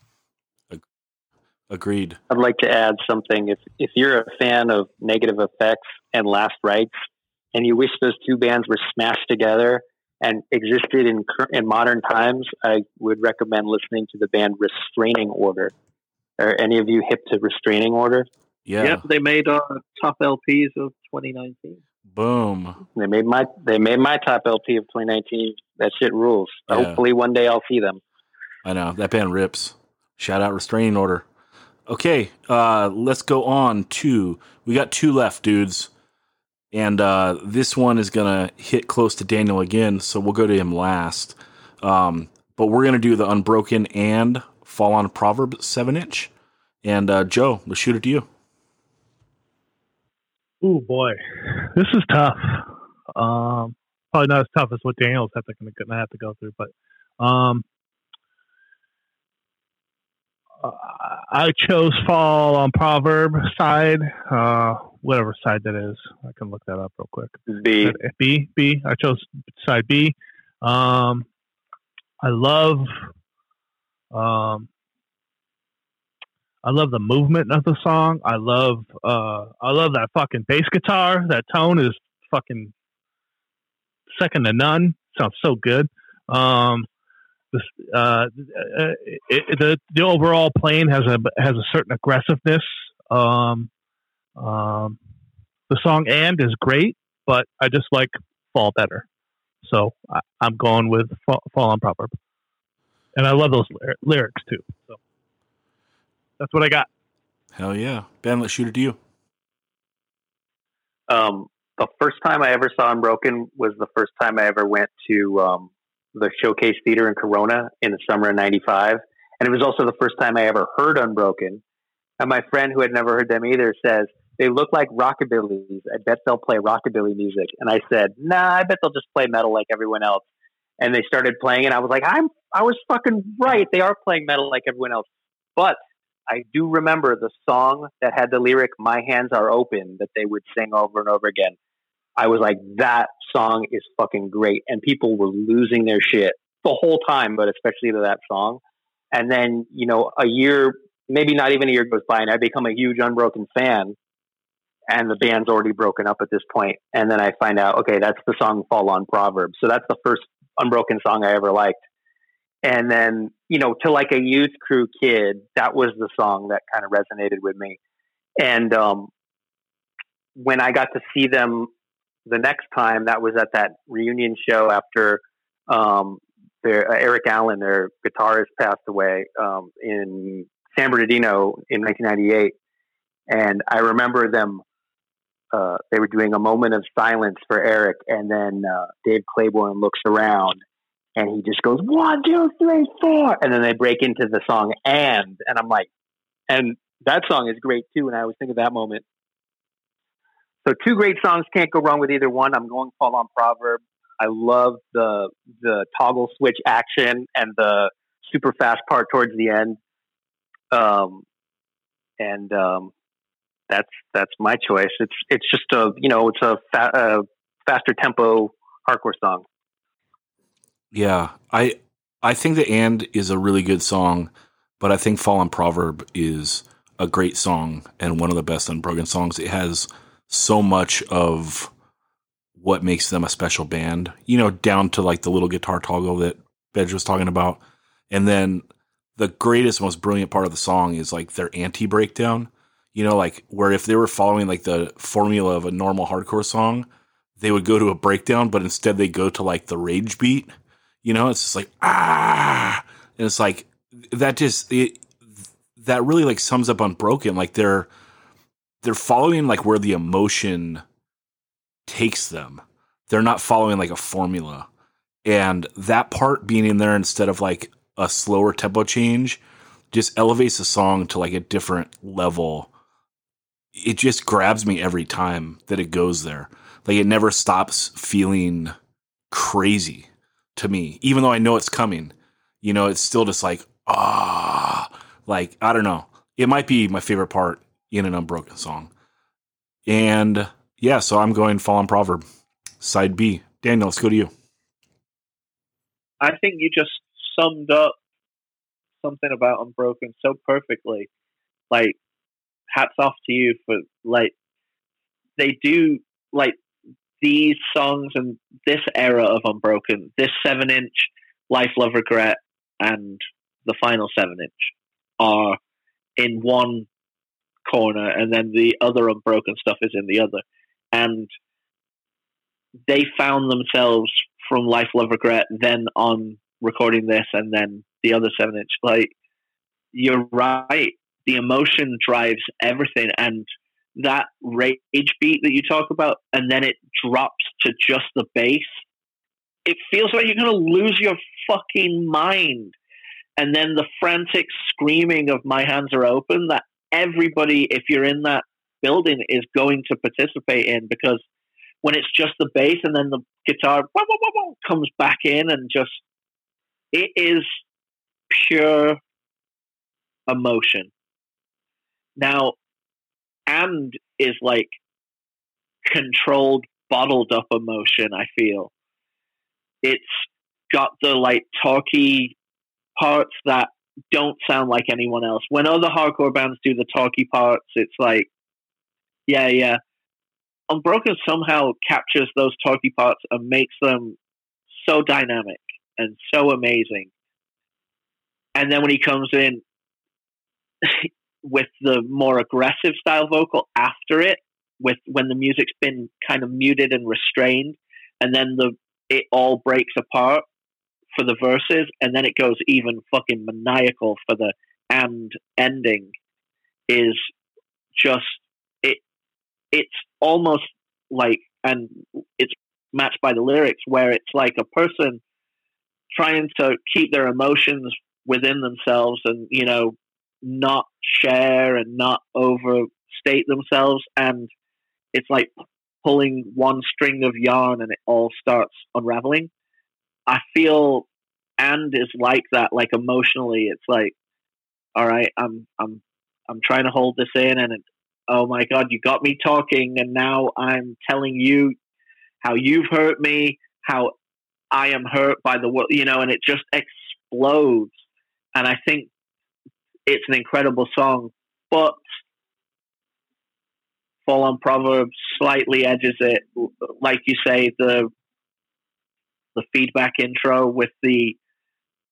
Agreed. I'd like to add something. If you're a fan of Negative Effects and Last Rites, and you wish those two bands were smashed together and existed in modern times, I would recommend listening to the band Restraining Order. Are any of you hip to Restraining Order? Yeah. Yep, they made our top LPs of 2019. Boom. They made my top LP of 2019. That shit rules. Yeah. Hopefully one day I'll see them. I know. That band rips. Shout out Restraining Order. Okay, let's go on to, we got two left, dudes. And this one is going to hit close to Daniel again, so we'll go to him last. But we're going to do the Unbroken and Fallen Proverb 7-inch. And Joe, let's shoot it to you. Oh, boy. This is tough. Probably not as tough as what Daniel's going to have to go through, but I chose Fall on Proverb side, whatever side that is. I can look that up real quick. B. I chose side B. I love the movement of the song. I love that fucking bass guitar. That tone is fucking second to none. Sounds so good. The overall playing has a certain aggressiveness. The song "And" is great, but I just like "Fall" better. So I'm going with Fall on Proverb. And I love those lyrics too. So that's what I got. Hell yeah. Ben, let's shoot it to you. The first time I ever saw Unbroken was the first time I ever went to the Showcase Theater in Corona in the summer of 95. And it was also the first time I ever heard Unbroken. And my friend who had never heard them either says, they look like rockabillys. I bet they'll play rockabilly music. And I said, nah, I bet they'll just play metal like everyone else. And they started playing and I was like, I was fucking right. They are playing metal like everyone else. But I do remember the song that had the lyric, My Hands Are Open, that they would sing over and over again. I was like, that song is fucking great. And people were losing their shit the whole time, but especially to that song. And then, you know, a year, maybe not even a year goes by, and I become a huge Unbroken fan. And the band's already broken up at this point. And then I find out, okay, that's the song Fall on Proverbs. So that's the first Unbroken song I ever liked. And then, you know, to like a youth crew kid, that was the song that kind of resonated with me. And when I got to see them the next time, that was at that reunion show after Eric Allen, their guitarist, passed away in San Bernardino in 1998. And I remember them, they were doing a moment of silence for Eric. And then Dave Claiborne looks around and he just goes, 1, 2, 3, 4. And then they break into the song and I'm like, and that song is great too. And I always think of that moment. So two great songs, can't go wrong with either one. I'm going Fall on Proverb. I love the toggle switch action and the super fast part towards the end. That's my choice. It's just a, you know, it's a faster tempo hardcore song. Yeah, I think the "And" is a really good song, but I think Fallen Proverb is a great song and one of the best Unbroken songs. It has so much of what makes them a special band, you know, down to like the little guitar toggle that Bedge was talking about. And then the greatest, most brilliant part of the song is like their anti-breakdown. You know, like where if they were following like the formula of a normal hardcore song, they would go to a breakdown, but instead they go to like the rage beat. You know, it's just like, ah, and it's like that just that really like sums up Unbroken. Like they're following like where the emotion takes them. They're not following like a formula, and that part being in there instead of like a slower tempo change just elevates the song to like a different level. It just grabs me every time that it goes there. Like it never stops feeling crazy to me, even though I know it's coming, you know, it's still just like, like, I don't know. It might be my favorite part in an Unbroken song. And yeah, so I'm going Fallen Proverb side B. Daniel, let's go to you. I think you just summed up something about Unbroken so perfectly. Like, hats off to you for like, they do like these songs and this era of Unbroken, this 7-inch, Life, Love, Regret, and the final 7-inch are in one corner, and then the other Unbroken stuff is in the other. And they found themselves from Life, Love, Regret, then on recording this, and then the other 7-inch. Like, you're right. The emotion drives everything, and that rage beat that you talk about, and then it drops to just the bass, it feels like you're going to lose your fucking mind. And then the frantic screaming of "My Hands Are Open" that everybody, if you're in that building, is going to participate in, because when it's just the bass and then the guitar wah, wah, wah, wah, comes back in, and just, it is pure emotion. Now, "And" is like controlled, bottled up emotion, I feel. It's got the like talky parts that don't sound like anyone else. When other hardcore bands do the talky parts, it's like, yeah, yeah. Unbroken somehow captures those talky parts and makes them so dynamic and so amazing. And then when he comes in with the more aggressive style vocal after it, with when the music's been kind of muted and restrained, and then it all breaks apart for the verses, and then it goes even fucking maniacal for the "And" ending, is just it. It's almost like, and it's matched by the lyrics, where it's like a person trying to keep their emotions within themselves and, you know, not share and not overstate themselves, and it's like pulling one string of yarn and it all starts unraveling. I feel "And" is like that, like emotionally. It's like, all right, I'm trying to hold this in, and oh my God, you got me talking, and now I'm telling you how you've hurt me, how I am hurt by the world, you know, and it just explodes. And I think it's an incredible song, but Fall on Proverbs slightly edges it. Like you say, the feedback intro with the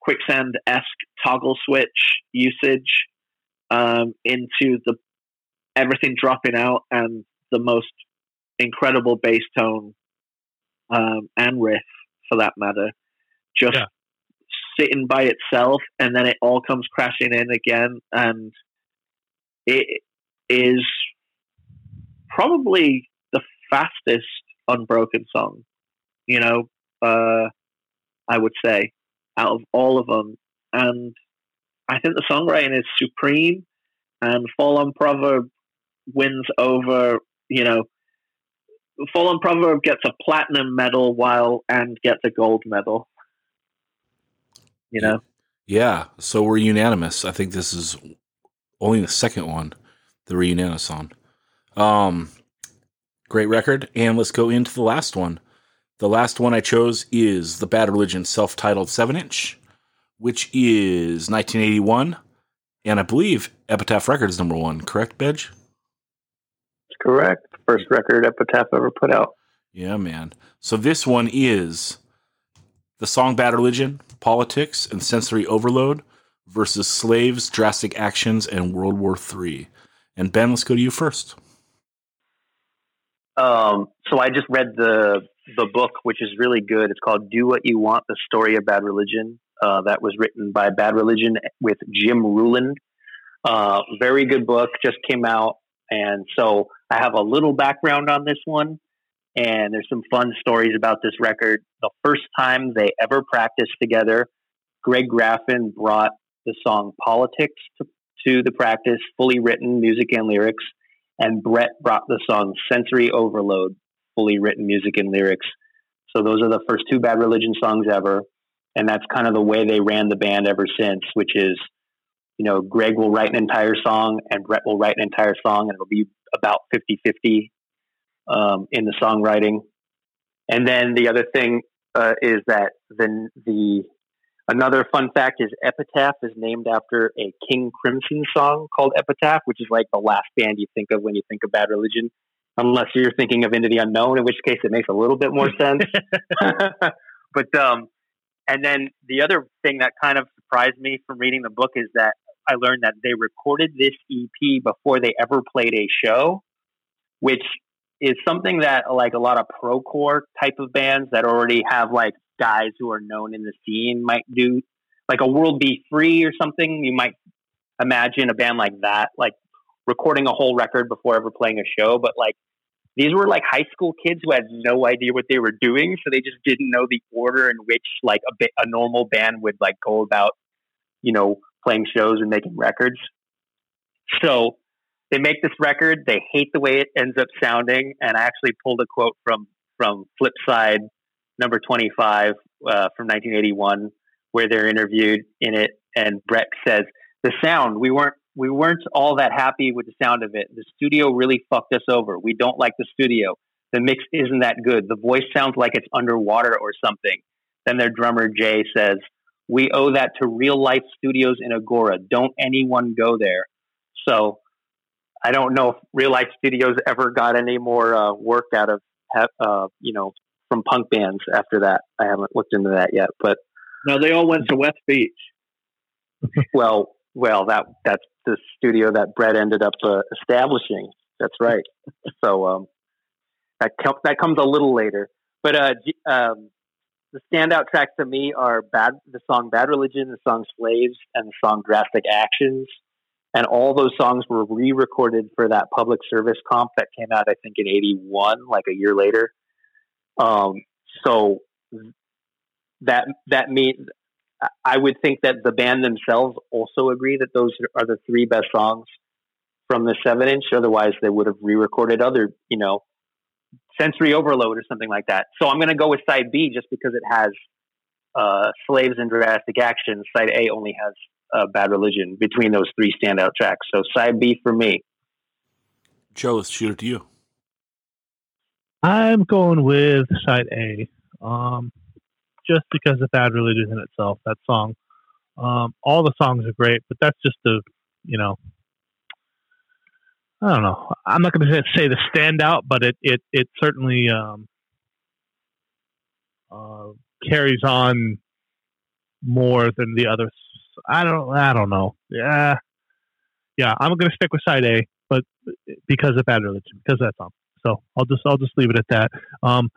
Quicksand-esque toggle switch usage into the everything dropping out and the most incredible bass tone and riff, for that matter, just sitting by itself, and then it all comes crashing in again, and it is probably the fastest Unbroken song, you know, I would say, out of all of them. And I think the songwriting is supreme, and Fall on Proverb wins over, you know, Fall on Proverb gets a platinum medal while "And" gets a gold medal, you know? Yeah, so we're unanimous. I think this is only the second one that we're unanimous on. Great record, and let's go into the last one. The last one I chose is the Bad Religion self-titled 7-inch, which is 1981, and I believe Epitaph Records number one. Correct, Bedge? That's correct. First record Epitaph ever put out. Yeah, man. So this one is the song "Bad Religion, Politics, and Sensory Overload" versus Slaves, Drastic Actions, and World War Three. And Ben, let's go to you first. So I just read the book, which is really good. It's called "Do What You Want: The Story of Bad Religion." That was written by Bad Religion with Jim Ruland. Very good book, just came out. And so I have a little background on this one, and there's some fun stories about this record. The first time they ever practiced together, Greg Graffin brought the song "Politics" to the practice, fully written, music and lyrics. And Brett brought the song "Sensory Overload," fully written, music and lyrics. So those are the first two Bad Religion songs ever. And that's kind of the way they ran the band ever since, which is, you know, Greg will write an entire song and Brett will write an entire song, and it'll be about 50-50 in the songwriting. And then the other thing is that another fun fact is Epitaph is named after a King Crimson song called "Epitaph," which is like the last band you think of when you think of Bad Religion, unless you're thinking of Into the Unknown, in which case it makes a little bit more sense. But and then the other thing that kind of surprised me from reading the book is that I learned that they recorded this EP before they ever played a show, which is something that like a lot of pro-core type of bands that already have like guys who are known in the scene might do, like a World Be Free or something. You might imagine a band like that, like recording a whole record before ever playing a show. But like, these were like high school kids who had no idea what they were doing. So they just didn't know the order in which like a normal band would like go about, you know, playing shows and making records. So they make this record. They hate the way it ends up sounding. And I actually pulled a quote from Flipside number 25 from 1981, where they're interviewed in it. And Brett says, "The sound, we weren't all that happy with the sound of it. The studio really fucked us over. We don't like the studio. The mix isn't that good. The voice sounds like it's underwater or something." Then their drummer, Jay, says, "We owe that to real life studios in Agora. Don't anyone go there." So I don't know if real life studios ever got any more work out of, you know, from punk bands after that. I haven't looked into that yet, but. No, they all went to West Beach. Well, that's the studio that Brett ended up establishing. That's right. So that comes a little later. But the standout tracks to me are the song "Bad Religion," the song "Slaves," and the song "Drastic Actions." And all those songs were re-recorded for that public service comp that came out, I think, in 81, like a year later. So that means I would think that the band themselves also agree that those are the three best songs from the 7-inch. Otherwise, they would have re-recorded other, you know, Sensory Overload or something like that. So I'm going to go with side B just because it has Slaves and Drastic Action. Side A only has Bad Religion between those three standout tracks. So side B for me. Joe, let's shoot it to you. I'm going with side A. Just because of Bad Religion in itself, that song. All the songs are great, but that's just the, you know, I don't know. I'm not going to say the standout, but it certainly carries on more than the others. I don't know. Yeah. I'm going to stick with side A, but because of Bad Religion, because of that song. So I'll just leave it at that. I'm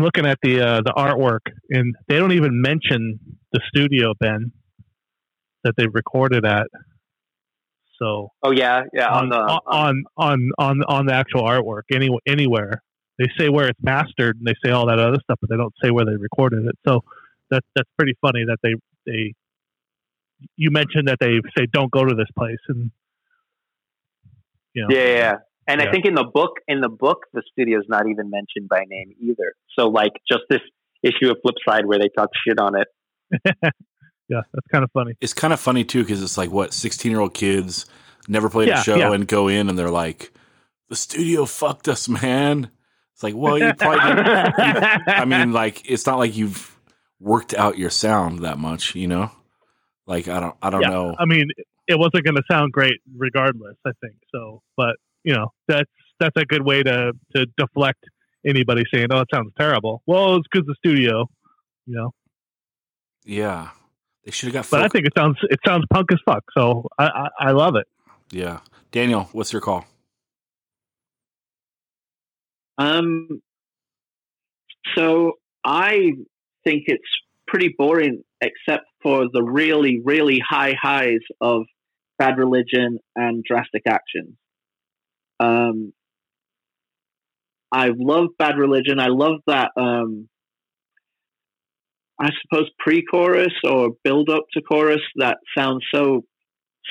looking at the artwork, and they don't even mention the studio, Ben, that they recorded at. So on the actual artwork, anywhere they say where it's mastered, and they say all that other stuff, but they don't say where they recorded it. So that's pretty funny that they you mentioned that they say don't go to this place, and you know. Yeah. And yeah. I think in the book, the studio is not even mentioned by name either. So like just this issue of Flipside where they talk shit on it. Yeah, that's kind of funny. It's kind of funny too because it's like what 16-year-old kids never played a show and go in and they're like, the studio fucked us, man. It's like, well, you probably. I mean, like it's not like you've worked out your sound that much, you know. Like I don't know. I mean, it wasn't going to sound great regardless. I think so, but. You know, that's a good way to deflect anybody saying, "Oh, it sounds terrible." Well, it's because the studio, you know. Yeah, they should have got. But I think it sounds punk as fuck. So I love it. Yeah, Daniel, what's your call? So I think it's pretty boring, except for the really, really high highs of Bad Religion and Drastic Action. I love Bad Religion. I love that, I suppose pre-chorus or build up to chorus that sounds so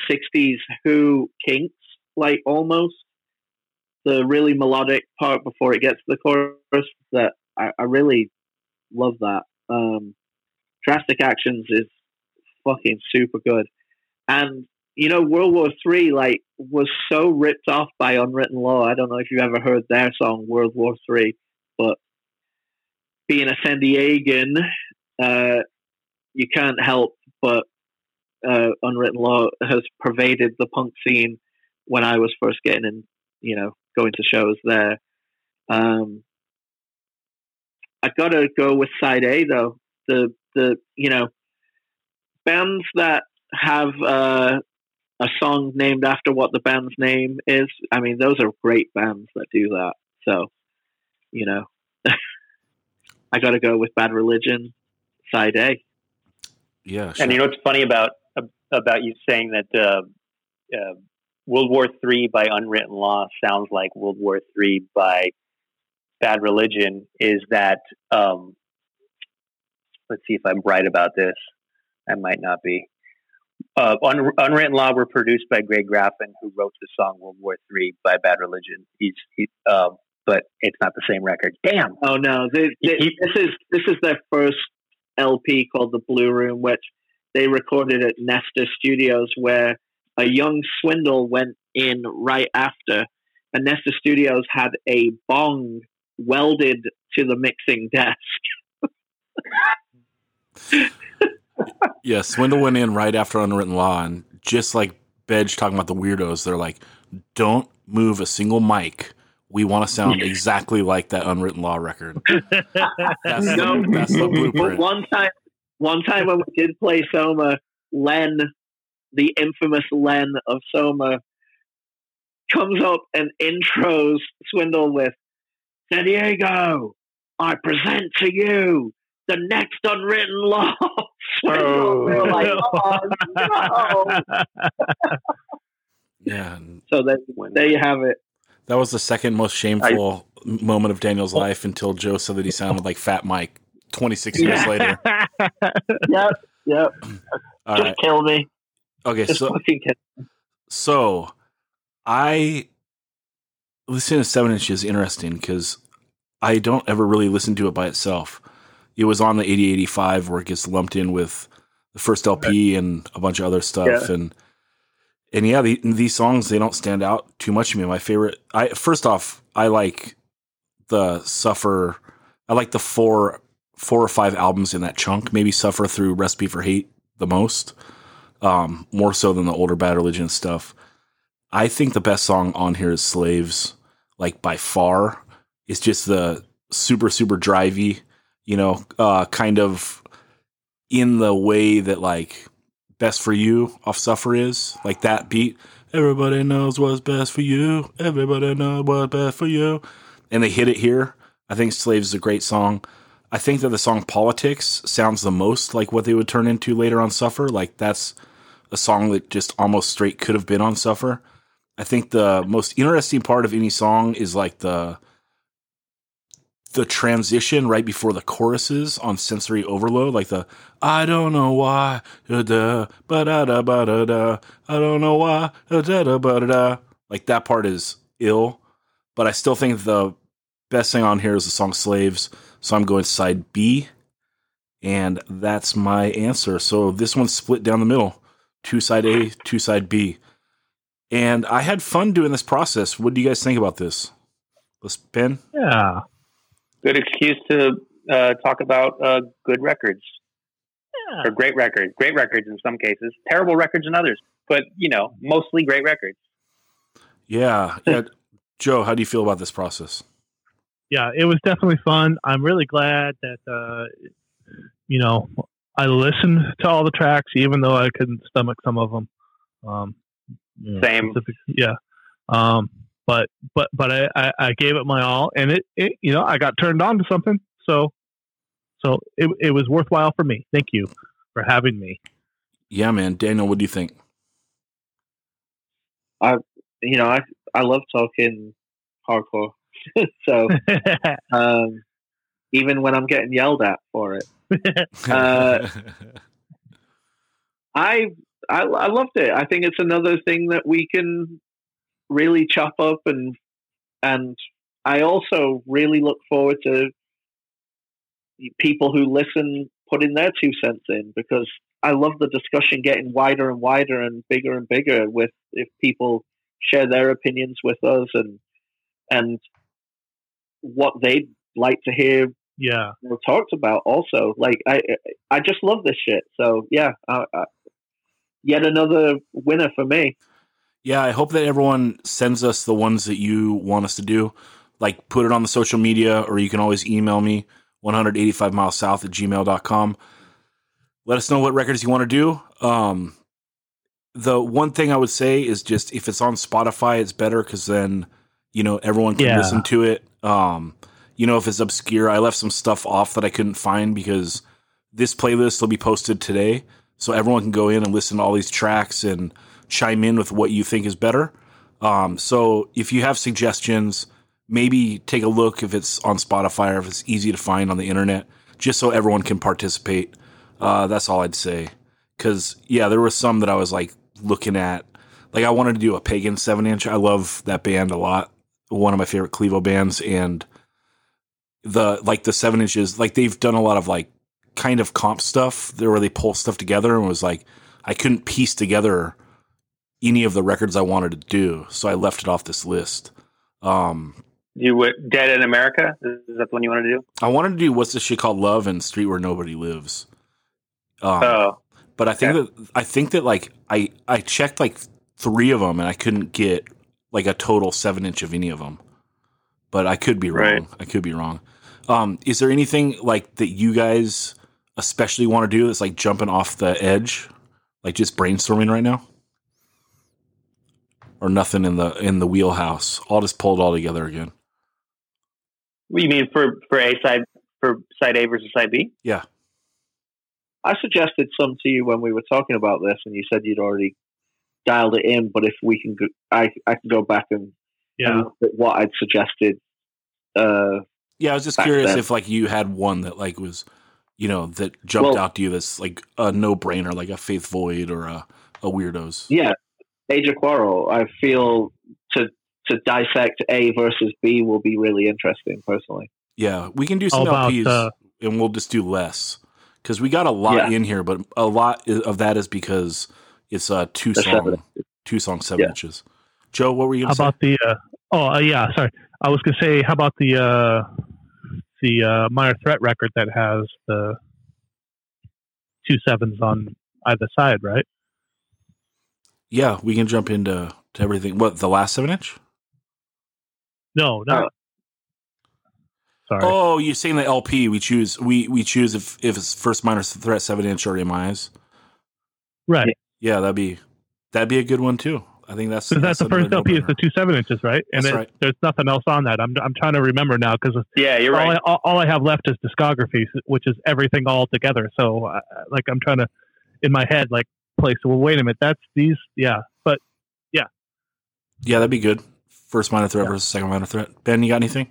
60s Who Kinks, like almost. The really melodic part before it gets to the chorus, that I really love that. Drastic Actions is fucking super good. And you know, World War Three like was so ripped off by Unwritten Law. I don't know if you ever heard their song World War Three, but being a San Diegan, you can't help but Unwritten Law has pervaded the punk scene when I was first getting in, you know, going to shows there. I gotta go with side A though. The you know, bands that have a song named after what the band's name is. I mean, those are great bands that do that. So, you know, I got to go with Bad Religion, side A. Yeah, sure. And you know what's funny about you saying that World War Three by Unwritten Law sounds like World War Three by Bad Religion is that, let's see if I'm right about this. I might not be. Unwritten Law were produced by Greg Graffin, who wrote the song World War Three by Bad Religion. But it's not the same record. Damn. Oh no. This is their first LP called The Blue Room, which they recorded at Nesta Studios, where a young Swindle went in right after. And Nesta Studios had a bong welded to the mixing desk. Yeah, Swindle went in right after Unwritten Law, and just like Bedge talking about The Weirdos, they're like, don't move a single mic. We want to sound exactly like that Unwritten Law record. That's the blueprint. One time when we did play Soma, Len, the infamous Len of Soma, comes up and intros Swindle with, San Diego, I present to you the next Unwritten Law. Swindle, we were like, oh, no. Yeah. So there you have it. That was the second most shameful moment of Daniel's life until Joe said that he sounded like Fat Mike 26 years later. Yep. Just kill me. Okay, just fucking kill me. So I listening to 7-inch is interesting because I don't ever really listen to it by itself. It was on the 8085 where it gets lumped in with the first LP and a bunch of other stuff. Yeah. And yeah, these songs, they don't stand out too much to me. My favorite, I like the Suffer. I like the four or five albums in that chunk, maybe Suffer through Recipe for Hate the most, more so than the older Bad Religion stuff. I think the best song on here is Slaves, like by far. It's just the super, super drivey, kind of in the way that like Best For You off Suffer is, like that beat. Everybody knows what's best for you. Everybody knows what's best for you. And they hit it here. I think Slaves is a great song. I think that the song Politics sounds the most like what they would turn into later on Suffer. Like that's a song that just almost straight could have been on Suffer. I think the most interesting part of any song is like the transition right before the choruses on Sensory Overload, like the I don't know why, da, ba, da, da, ba, da, da. I don't know why, da, da, ba, da, da. Like that part is ill, but I still think the best thing on here is the song Slaves, so I'm going side B, and that's my answer. So this one's split down the middle, two side A, two side B, and I had fun doing this process. What do you guys think about this? Ben? Yeah. Good excuse to talk about good records, or great records in some cases, terrible records in others, but mostly great records. Yeah. Joe, how do you feel about this process? Yeah, it was definitely fun. I'm really glad that I listened to all the tracks, even though I couldn't stomach some of them. Same. Yeah. But I gave it my all, and it I got turned on to something. So it was worthwhile for me. Thank you for having me. Yeah, man. Daniel, what do you think? I love talking hardcore. So even when I'm getting yelled at for it, I loved it. I think it's another thing that we can really chop up, and I also really look forward to people who listen putting their 2 cents in, because I love the discussion getting wider and wider and bigger with, if people share their opinions with us and what they'd like to hear talked about also. Like I just love this shit. So yeah, yet another winner for me. Yeah, I hope that everyone sends us the ones that you want us to do. Like, put it on the social media, or you can always email me, 185milesouth@gmail.com. Let us know what records you want to do. The one thing I would say is just, if it's on Spotify, it's better, because then, everyone can listen to it. If it's obscure, I left some stuff off that I couldn't find, because this playlist will be posted today, so everyone can go in and listen to all these tracks and chime in with what you think is better. So if you have suggestions, maybe take a look if it's on Spotify or if it's easy to find on the internet, just so everyone can participate. That's all I'd say. Because, yeah, there were some that I was, like, looking at. Like, I wanted to do a Pagan 7-inch. I love that band a lot. One of my favorite Clevo bands. And, the 7-inches, like, they've done a lot of, like, kind of comp stuff there where they pull stuff together, and was like, I couldn't piece together any of the records I wanted to do, so I left it off this list. Dead in America? Is that the one you wanted to do? I wanted to do What's This Shit Called Love and Street Where Nobody Lives. But I think I checked like three of them, and I couldn't get like a total 7-inch of any of them. But I could be wrong. Right. I could be wrong. Is there anything like that you guys especially want to do that's like jumping off the edge, like just brainstorming right now, or nothing in the wheelhouse? I'll just pull it all together again. What do you mean for A side, for side A versus side B? Yeah. I suggested some to you when we were talking about this, and you said you'd already dialed it in, but if we can, I can go back and look at what I'd suggested. I was just curious then, if like you had one that like was, you know, that jumped out to you that's like a no-brainer, like a Faith Void or a Weirdos. Yeah, Age of Quarrel. I feel to dissect A versus B will be really interesting personally. Yeah, we can do some LPs and we'll just do less, because we got a lot in here, but a lot of that is because it's two song 7-inches. Joe, what were you going to say? I was going to say, how about the Minor Threat record that has the 2 7s on either side, right? Yeah, we can jump into everything. What, the last 7-inch? No, no. Sorry. Oh, you're saying the LP we choose if it's first Minor Threat 7-inch or MIs. Right. Yeah, that'd be a good one too. I think that's the first LP is the 2 7-inches, right? And that's right. There's nothing else on that. I'm trying to remember now, because you're right. All I have left is discography, which is everything all together. So like I'm trying to in my head like place. Well, wait a minute, that's these. Yeah, but yeah. Yeah, that'd be good. First Minor Threat versus second Minor Threat. Ben, you got anything?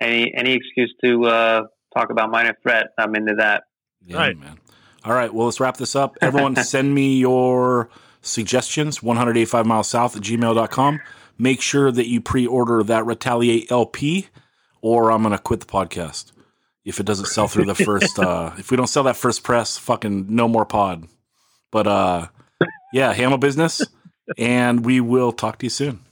Any excuse to talk about Minor Threat? I'm into that. Yeah, right, man. All right. Well, let's wrap this up. Everyone, send me your suggestions, 185milessouth@gmail.com. Make sure that you pre-order that Retaliate LP, or I'm going to quit the podcast if it doesn't sell through the first if we don't sell that first press, fucking no more pod. But yeah, handle business, and we will talk to you soon.